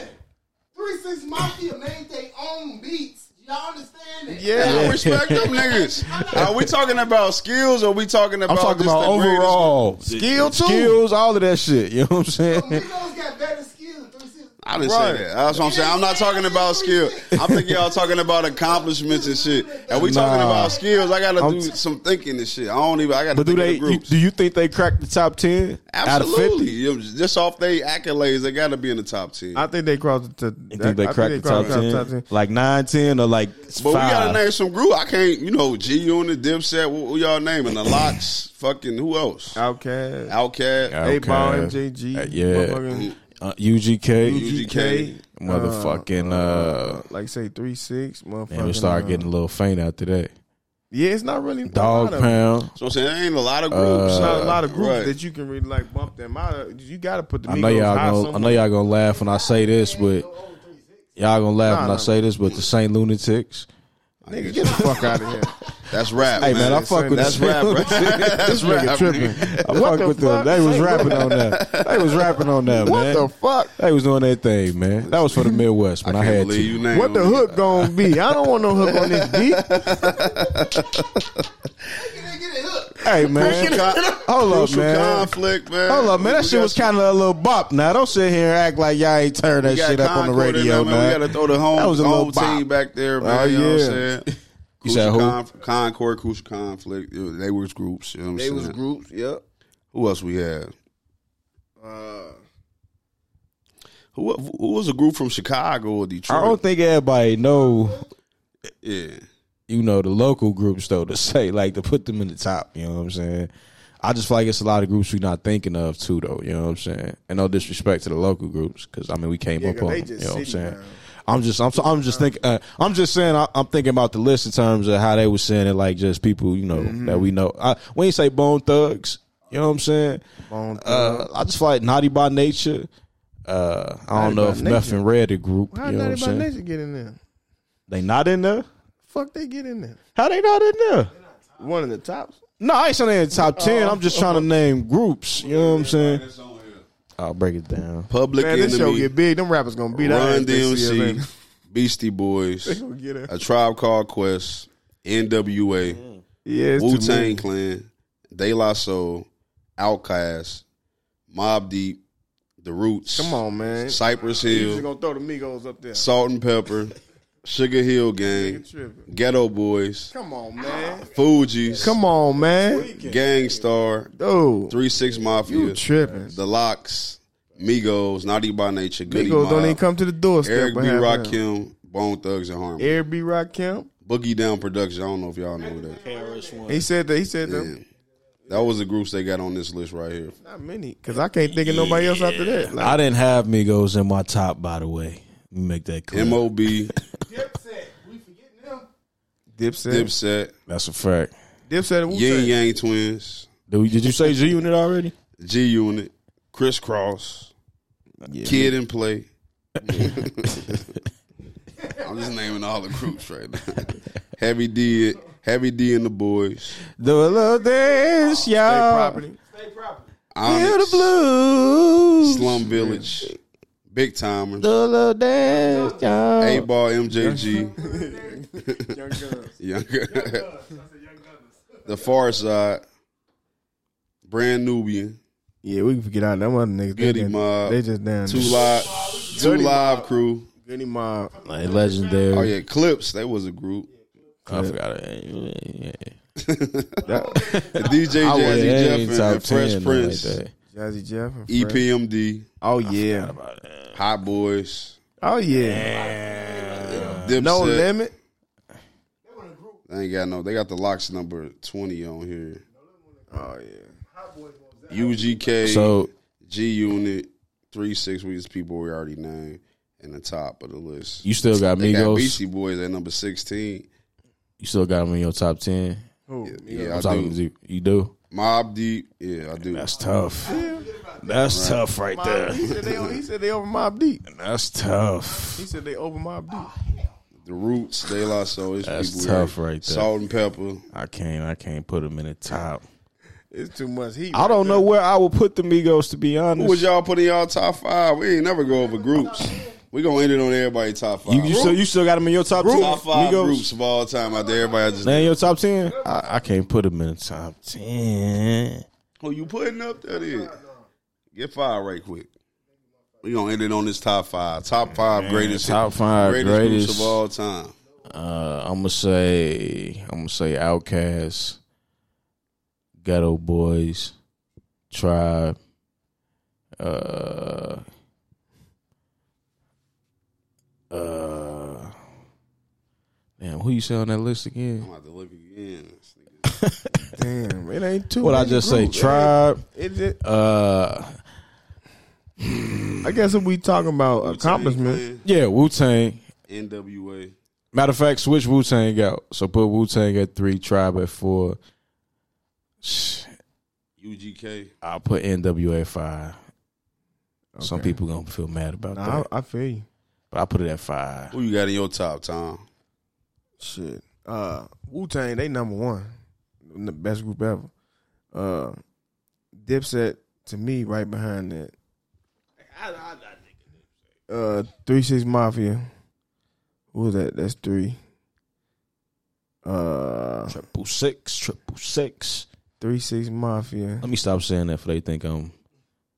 three six Mafia made their own beats. Y'all understand it? Yeah, I respect them niggas. Are we talking about skills or are we talking about I'm talking about overall skill too? Skills, all of that shit. You know what I'm saying? So Migos got better skills. I didn't right. say that. That's what I'm saying. I'm not talking about skill. I'm thinking y'all talking about accomplishments and shit. And we nah. talking about skills. I gotta I'm do t- some thinking and shit. I don't even. I gotta. But do they? You, do you think they cracked the top ten? Absolutely. Out of fifty? Just off their accolades, they gotta be in the top ten. I think they crossed the. You think they I cracked think they the top, top, ten? top ten? Like nine, ten, or like. But five. We gotta name some group. I can't. You know, G Unit, Dipset. What, what y'all naming? The Locks. Fucking who else? Outkast. Outkast. A-Ball, M J G. Uh, yeah. Uh, U G K, U G K, motherfucking, uh, uh, like say three six, motherfucking. And we start getting a little faint after that. Yeah, it's not really Dog Pound. So I'm saying there ain't a lot of groups, uh, not a lot of groups right. that you can really like bump them out of. You got to put the. I know y'all gonna, somewhere. I know y'all gonna laugh when I say this, but y'all gonna laugh nah, when nah, I say this, but the Saint Lunatics. Nigga, get the fuck out of here. That's rap. Hey man, man I fuck with that's rap. Right? That's rap tripping. I what fuck the with fuck? them. They was rapping on that. They was rapping on that. What man. the fuck? They was doing their thing, man. That was for the Midwest. When I, I had to. You name what the me. hook gonna be? I don't want no hook on this beat. Hey, Hey, man. Hold up, man. conflict, man. Hold up, man. That we shit was kind of a little bop. Now, don't sit here and act like y'all ain't turn that shit up on the radio, man. We got to throw the home, that was a home team back there, man. Oh, you yeah. know what I'm saying? You said who? Concord, Crucial Conflict. They was groups. You know what I'm they saying? was groups, yep. Who else we had? Uh... Who, who was a group from Chicago or Detroit? I don't think everybody know. Yeah, you know the local groups though to say like to put them in the top. You know what I'm saying? I just feel like it's a lot of groups we're not thinking of too though. You know what I'm saying? And no disrespect to the local groups because I mean we came yeah, up on them. You know what I'm saying? Down. I'm just I'm I'm just thinking uh, I'm just saying I, I'm thinking about the list in terms of how they were saying it like just people you know mm-hmm. that we know. I, we ain't say Bone Thugs. You know what I'm saying? Bone Thugs. Uh, I just feel like Naughty by Nature. Uh, I don't know if Nothing Red the group. How Naughty by Nature get in there? They not in there? Fuck, they get in there. How they not in there? One of the tops? No, I ain't saying they in the top uh, ten. I'm just trying to name groups. You know what I'm saying? I'll break it down. Public Man, Enemy. This show get big. Them rappers gonna beat out. Run D M C, Beastie Boys, A Tribe Called Quest, N W A, mm. yeah, Wu-Tang Clan, De La Soul, Outkast, Mob Deep. The Roots. Come on, man. Cypress Hill. You're going to throw the Migos up there. Salt and Pepper. Sugar Hill Gang. Ghetto Boys. Come on, man. Fugees. Come on, man. Gangstar. Dude. three six Mafia. You tripping. The Locks. Migos. Naughty by Nature. Goody Migos Mob. Don't even come to the doorstep. Eric B. Rakim. Bone Thugs and Harmony. Eric B. Rakim. Boogie Down Production. I don't know if y'all know that. He said that. He said that. Yeah. That was the groups they got on this list right here. Not many, because I can't think of nobody yeah. else after that. Like, I didn't have Migos in my top, by the way. Let me make that clear. M O B Dipset. We forgetting them. Dipset. Dipset. That's a fact. Dipset and Wu-Tang. Yin Yang Twins. Did, we, did you say G Unit already? G Unit. Crisscross. Yeah. Kid and Play. I'm just naming all the groups right now. Heavy D. Heavy D and the Boys. Do a little dance, y'all. Stay Property. Stay Property. Onyx, Feel the Blues. Slum Village. Big Timers. Do a little dance, y'all. A-Ball, M J G. Young Guns. Young Guns. The Far Side. Brand Nubian. Yeah, we can forget out them other niggas. Goody Mob. They just down there. Two Live, two live Crew. Goody Mob. Like legendary. Oh, yeah. Clips. That was a group. I forgot it. Yeah. that, D J Jazzy Jeff and Fresh Prince. Like Jazzy Jeff and Fresh. E P M D. Oh, yeah. Hot Boys. Oh, yeah. yeah. No Limit. They ain't got no. They got the Locks number twenty on here. Oh, yeah. U G K. So, G Unit. three six We was people we already named in the top of the list. You still got Migos. They got Beastie Boys at number sixteen. You still got them in your top ten? Yeah, yeah I do. You. you do? Mob Deep. Yeah, I do. That's tough. Yeah. That's right. tough right Mob, there. He said, they, he said they over Mob Deep. That's tough. He said they over Mob Deep. Oh, the Roots, De La Soul. That's people tough here. right there. Salt and Pepper. I can't, I can't put them in the top. It's too much heat. I right don't there. know where I would put the Migos, to be honest. Who would y'all put in y'all top five? We ain't never go over groups. We're going to end it on everybody's top five. You, you, still, you still got them in your top ten? Top five Migos? Groups of all time out there. Everybody just. They in your top ten? I, I can't put them in the top ten. Who you putting up there then? Get five right quick. We're going to end it on this top five. Top five Man, greatest. Top five greatest, greatest groups of all time. Uh, I'm going to say, I'm going to say Outkast, Ghetto Boys, Tribe, uh... Uh, damn, who you say on that list again? I'm about to look again. Damn, it ain't too. What I just groups, say, Tribe. It, it, uh, I guess if we talking about Wu-Tang, accomplishment, man. yeah, Wu-Tang, N W A. Matter of fact, switch Wu-Tang out. So put Wu-Tang at three, Tribe at four, U G K. I'll put N W A at five. Okay. Some people gonna feel mad about nah, that. I, I feel you. But I put it at five. Who you got in your top, Tom? Shit. Uh, Wu-Tang, they number one. The best group ever. Uh, Dipset, to me, right behind that. I, I, I think of Dipset. Uh, three six Mafia. Who was that? That's three. Uh, triple six, triple six. three six Mafia. Let me stop saying that before they think I'm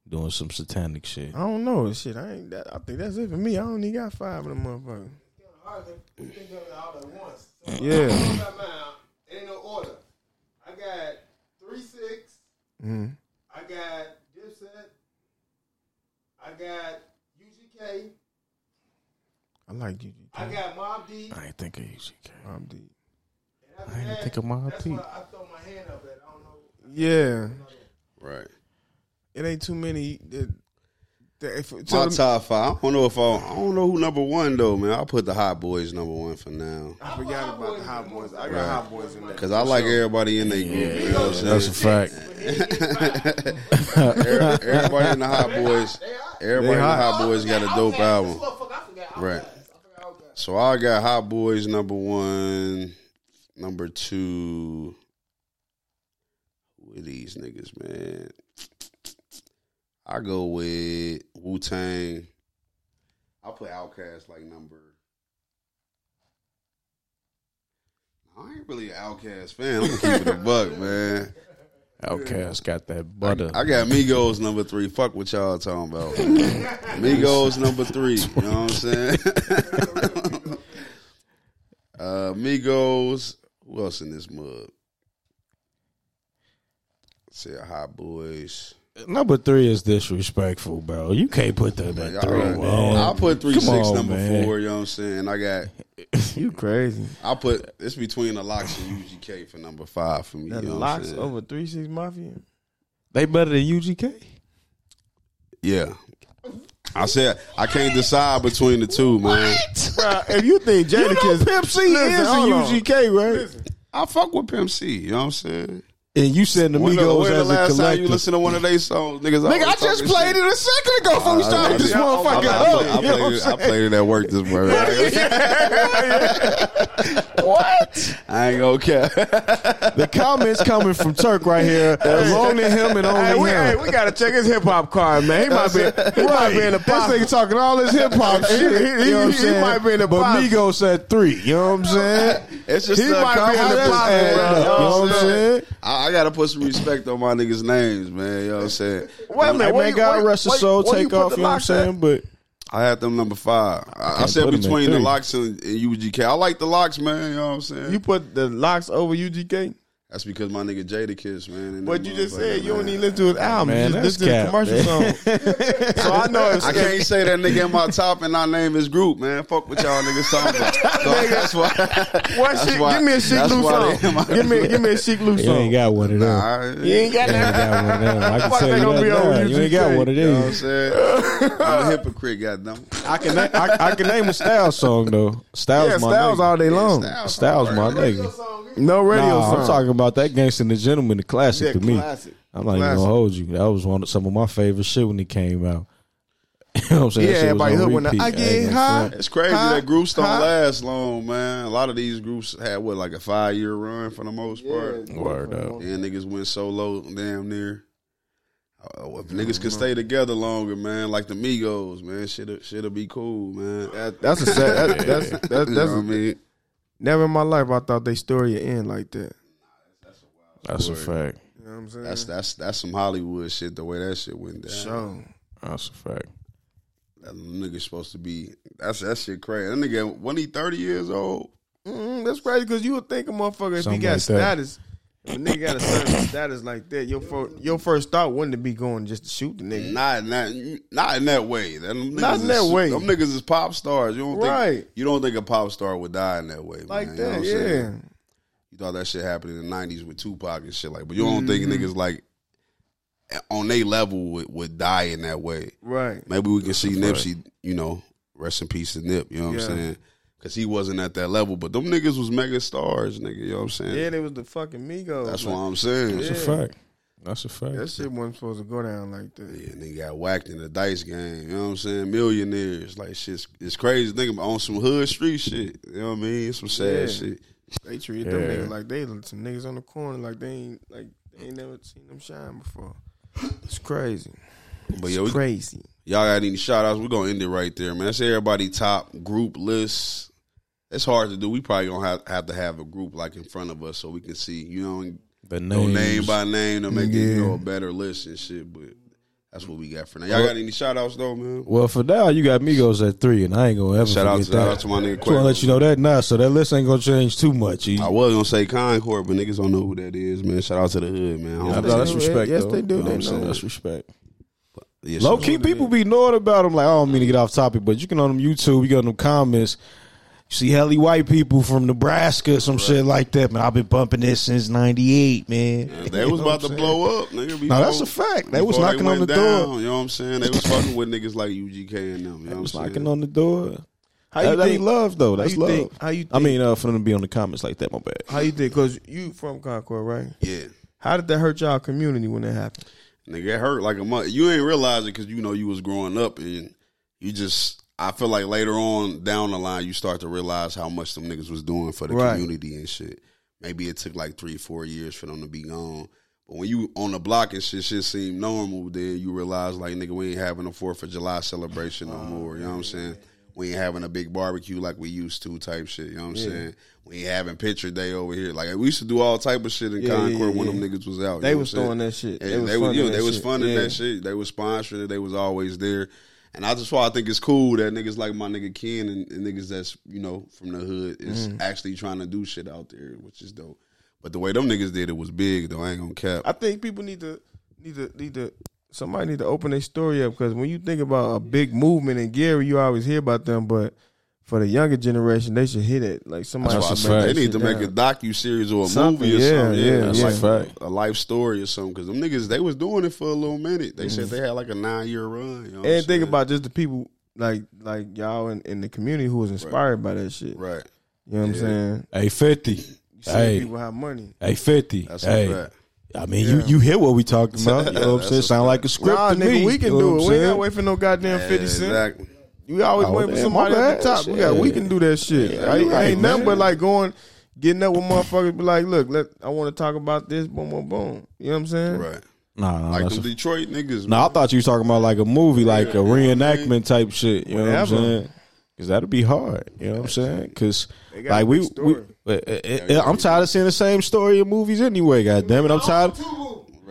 doing some satanic shit. I don't know. Shit, I ain't that, I think that's it for me. I only got five of them motherfuckers. Yeah. Ain't no order. I got three six. Mm-hmm. I got Dipset. I got U G K. I like U G K. I got Mob Deep. I ain't think of U G K. Mob Deep. I didn't think of Mob Deep. That's why I throw my hand up at. I don't know. Yeah. Right. It ain't too many. That, that if, my top five. I don't know if I. I don't know who number one though, man. I'll put the Hot Boys number one for now. I forgot about the Hot Boys. I got right. Hot Boys in there because I like everybody in their group. Yeah, you know what I'm that's saying? A fact. Everybody in the Hot Boys. Everybody in the Hot Boys got a dope album. Right. So I got Hot Boys number one. Number two, who are these niggas, man? I go with Wu-Tang. I put Outkast like number. I ain't really an Outkast fan. I'm gonna keep it a buck, man. Outkast got that butter. I, I got Migos number three. Fuck what y'all talking about. Migos number three. You know what I'm saying? uh, Migos. Who else in this mug? Say Hot Boys. Number three is disrespectful, bro. You can't put that at three. I'll put three Come six on, number man. four. You know what I'm saying? I got you crazy. I put it's between the Locks and U G K for number five for me. The you know Locks over three six Mafia. They better than U G K. Yeah. I said I can't decide between the two, man. Bro, if you think Jadakiss, you know Pimp C listen, is a U G K, right? Listen. I fuck with Pimp C. You know what I'm saying? And you said the Migos as a collective. Time you listen to one of their songs, niggas? Nigga, I just played shit. it a second ago before uh, we started I, I, this I, motherfucker. I, I, I, play, I, played it, I played it at work this morning. What? I ain't gonna care. The comments coming from Turk right here. Only him and only hey, we, him. Hey, we gotta check his hip hop card, man. He might be, he might be in the pop. This nigga talking all this hip hop shit. He, he, you know what he, he might be in the pop. But Migos at three. You know what I'm saying? It's just he might be in the pop. You know what I'm saying? I gotta put some respect on my niggas' names, man. You know what I'm saying? Wait a minute. Man, God rest his soul, take off, you know what I'm saying? But I had them number five. I, I said between the Locks and, and U G K. I like the Locks, man. You know what I'm saying? You put the Locks over U G K? That's because my nigga Jadakiss, man. But you just said, man, you don't even listen to his album. Man, you just listen to the commercial song. So I know it's I can't say that nigga in my top and I name his group, man. Fuck what y'all niggas talking about. So that's why. What that's shit? Why, give me a Chic Luke song. Give me, give me a Chic Luke song. You ain't got one of them. Nah, you ain't got, you ain't got one of them. I can tell you gonna that be on you ain't got one of them. You know what I'm saying? I'm a hypocrite, goddamn. I can, na- I, I can name a Styles song, though. Styles, yeah, my Styles nigga. all day long. Yeah, Styles, my nigga. No radio song. I'm talking about that Gangsta and the Gentleman, the classic yeah, to me. Classic. I'm not even gonna hold you. That was one of some of my favorite shit when it came out. You know what I'm saying? Yeah, everybody hood when I get high. It's crazy high, that groups don't high. last long, man. A lot of these groups had what, like a five year run for the most part. Yeah, Word up. And niggas went solo damn near. Oh, if niggas could stay together longer, man, like the Migos, man, shit'll shit'll be cool, man. That, that's a sad. That, that's that's, that's you know what I mean. Never in my life I thought they story would end like that. That's a fact. You know what I'm saying? That's that's that's some Hollywood shit. The way that shit went down. Sure. That's a fact. That nigga supposed to be. That's that shit crazy. That nigga when he thirty years old. Mm-hmm, that's crazy because you would think a motherfucker if Something he got like status, that. if a nigga got a certain status like that, your first, your first thought wouldn't it be going just to shoot the nigga? Not not not in that way. Them not in that is, way. Them niggas is pop stars. You don't right. think you don't think a pop star would die in that way, man. Like that, you know yeah. Saying? You thought that shit happened in the nineties with Tupac and shit like, but you don't mm-hmm. think niggas like on their level would, would die in that way, right? Maybe we can That's see Nipsey, right. you know, rest in peace to Nip. You know what yeah. I'm saying? Because he wasn't at that level, but them niggas was mega stars, nigga. You know what I'm saying? Yeah, they was the fucking Migos. That's like, what I'm saying. That's yeah. a fact. That's a fact. That shit wasn't supposed to go down like that. Yeah, nigga got whacked in the dice game. You know what I'm saying? Millionaires, like shit's it's crazy. Nigga on some hood street shit. You know what I mean? Some sad yeah. shit. They treated yeah. them niggas like they some niggas on the corner like they ain't like they ain't never seen them shine before. It's crazy. But it's yo, we, crazy. Y'all got any shout outs? We're gonna end it right there, man. That's everybody top group list. It's hard to do. We probably gonna have, have to have a group like in front of us so we can see, you know, and The names. Go name by name to make yeah. it, you know, a better list and shit, but that's what we got for now. Y'all got any shout outs though, man? Well, for now you got Migos at three, and I ain't gonna ever shout forget out to, that. Shout out to my nigga Quavo. Just wanna let you know that now, so that list ain't gonna change too much. Either. I was gonna say Concord, but niggas don't know who that is, man. Shout out to the hood, man. Yeah, that's do. respect. Yes, though. they do. You know they know saying? That's respect. Yeah, low key, people be knowing about them. Like, I don't mean to get off topic, but you can on them YouTube, you get on them comments. You see helly white people from Nebraska, some right. shit like that. Man, I've been bumping this since ninety-eight, man. Yeah, they was about to saying? blow up, nigga. Before, no, that's a fact. They was knocking they on the down, door. You know what I'm saying? They was fucking with niggas like U G K and them. You they know was knocking saying? on the door. How you that, think that love though? That's how love. Think, how you think, I mean, uh, for them to be on the comments like that, my bad. How you think? Because you from Concord, right? Yeah. How did that hurt y'all community when that happened? Nigga, it hurt like a month. You ain't realize it because you know you was growing up, and you just, I feel like later on down the line, you start to realize how much them niggas was doing for the right. community and shit. Maybe it took like three, four years for them to be gone. But when you on the block and shit, shit seemed normal, then you realize like, nigga, we ain't having a fourth of July celebration no more. You know what I'm saying? We ain't having a big barbecue like we used to type shit. You know what I'm yeah. saying? We ain't having picture day over here. Like, we used to do all type of shit in yeah, Concord yeah, yeah. when them niggas was out. They was throwing that shit. They was funding that shit. They was sponsoring it. They was always there. And that's why I think it's cool that niggas like my nigga Ken and, and niggas that's, you know, from the hood is mm. actually trying to do shit out there, which is dope. But the way them niggas did it was big, though. I ain't gonna cap. I think people need to, need to, need to, somebody need to open their story up, because when you think about a big movement and Gary, you always hear about them, but for the younger generation, they should hit it. Like somebody should make They need to down. make a docu-series or a something, movie or yeah, something. Yeah, yeah. That's yeah. like a life story or something, because them niggas, they was doing it for a little minute. They mm-hmm. said they had like a nine-year run. You know and think saying? about just the people like like y'all in, in the community who was inspired right. by that shit. Right. You know what yeah. I'm saying? Hey, fifty. You see hey. people have money. Hey, fifty. That's hey. a fact. I mean, yeah. you, you hear what we talking about. You know what I'm saying? Sound like a script nah, to nigga, me. We can you know do it. We ain't got to wait for no goddamn yeah, fifty cent. Exactly. We always oh, wait for somebody at the top. We, got, we can do that shit. Yeah, I, I ain't nothing but like going, getting up with motherfuckers, be like, look, let I want to talk about this, boom, boom, boom. You know what I'm saying? Right. Nah, nah, like them Detroit niggas. Nah, man. I thought you was talking about like a movie, like yeah, a reenactment yeah. type shit. You know Whatever. what I'm saying? Because that'd be hard. You know what I'm saying? Because like we, we it, it, it, I'm tired of seeing the same story in movies anyway. God damn it, I'm tired.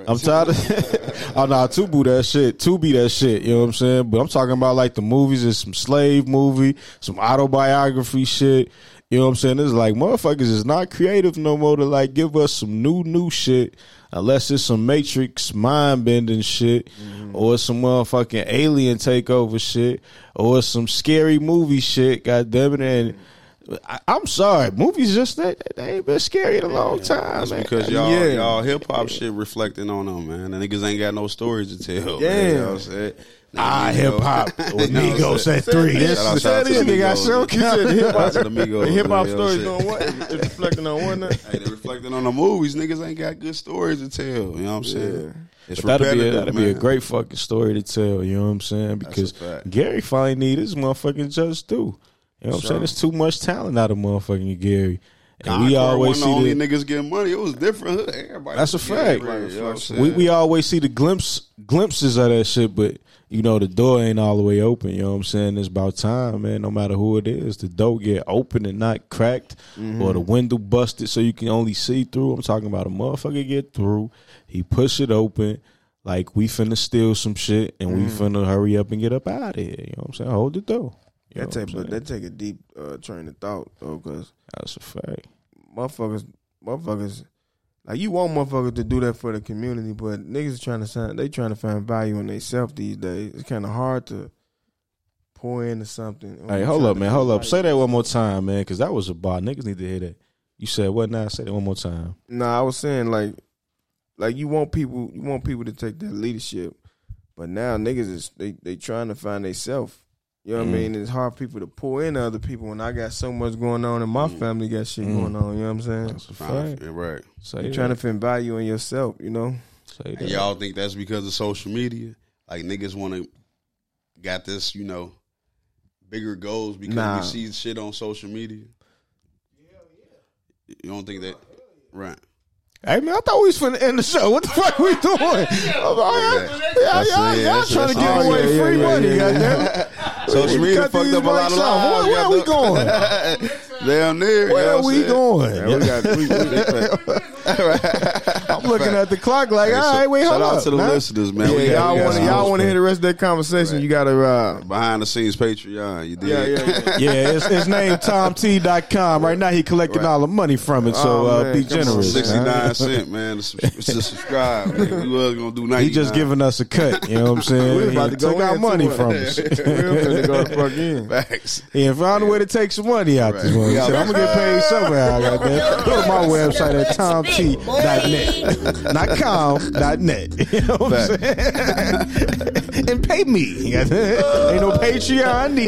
I'm tired of Oh nah Tubu that shit Tubi that shit You know what I'm saying? But I'm talking about like the movies. There's some slave movie, some autobiography shit. You know what I'm saying? It's like motherfuckers is not creative no more to like give us some new new shit, unless it's some Matrix mind bending shit, mm-hmm. or some motherfucking alien takeover shit, or some scary movie shit. God damn it. And I, I'm sorry, movies just they, they ain't been scary in a long time. That's man. because y'all yeah. y'all hip hop yeah. shit reflecting on them, man. The niggas ain't got no stories to tell. Yeah, man, you know what I'm saying? Ah, hip hop with Migos at three. This is the nigga I show. You said hip hop. The hip hop stories on what? It's reflecting on one. Hey, they reflecting on the movies. Niggas ain't got good stories to tell. You know what I'm saying? Yeah. That'd be, a, that'd be a great fucking story to tell. You know what I'm saying? Because Gary finally need his motherfucking just too. You know what I'm sure. saying? There's too much talent out of motherfucking Gary. And Concord, we always see the only niggas getting money. It was different. Everybody That's a fact. You know we we always see the glimpse glimpses of that shit, but you know the door ain't all the way open. You know what I'm saying? It's about time, man. No matter who it is, the door get open and not cracked, mm-hmm. or the window busted so you can only see through. I'm talking about a motherfucker get through. He push it open. Like we finna steal some shit, and mm. we finna hurry up and get up out of here. You know what I'm saying? Hold the door. You know that take, but that take a deep uh, train of thought, though, because that's a fact. Motherfuckers, motherfuckers, like you want motherfuckers to do that for the community, but niggas are trying to sign, they trying to find value in themselves these days. It's kind of hard to pour into something. Hey, hold up, man, hold up. Say that one more time, man, because that was a bar. Niggas need to hear that. You said what now? Say that one more time. Nah, I was saying like, like you want people, you want people to take that leadership, but now niggas is they they trying to find themselves. You know what mm. I mean? It's hard for people to pull in other people when I got so much going on and my mm. family got shit mm. going on. You know what I'm saying? That's a fact. Right. So you're trying to find value in yourself, you know? Say that. And y'all think that's because of social media? Like niggas want to got this, you know, bigger goals because nah. we see shit on social media? Yeah, yeah. You don't think that? Right. Hey, man, I thought we was finna end the show. What the fuck we doing? Y'all trying to give away free money, goddamn. Social media fucked up a lot of lives. Where, where are we going? Down there. Where are we going? I'm looking at the clock like, hey, so, all right, wait, hold up. Shout out to the nah. listeners, man. Yeah, we y'all want to y'all want to hear the rest of that conversation? Right. You got to uh, behind the scenes Patreon. You did, yeah, yeah, yeah. yeah it's, his name Tom T dot com. Right now he collecting right. all the money from it, so oh, uh, be generous. Sixty nine cent, man. To subscribe, man. We was gonna do ninety. He just giving us a cut. You know what I'm saying? We about to go out money from us. Facts. Yeah, found a way to take some money out this one. I'm gonna get paid somehow. Go to my website at Tom T dot net not com dot net. You know what I'm saying? And pay me. Ain't no Patreon.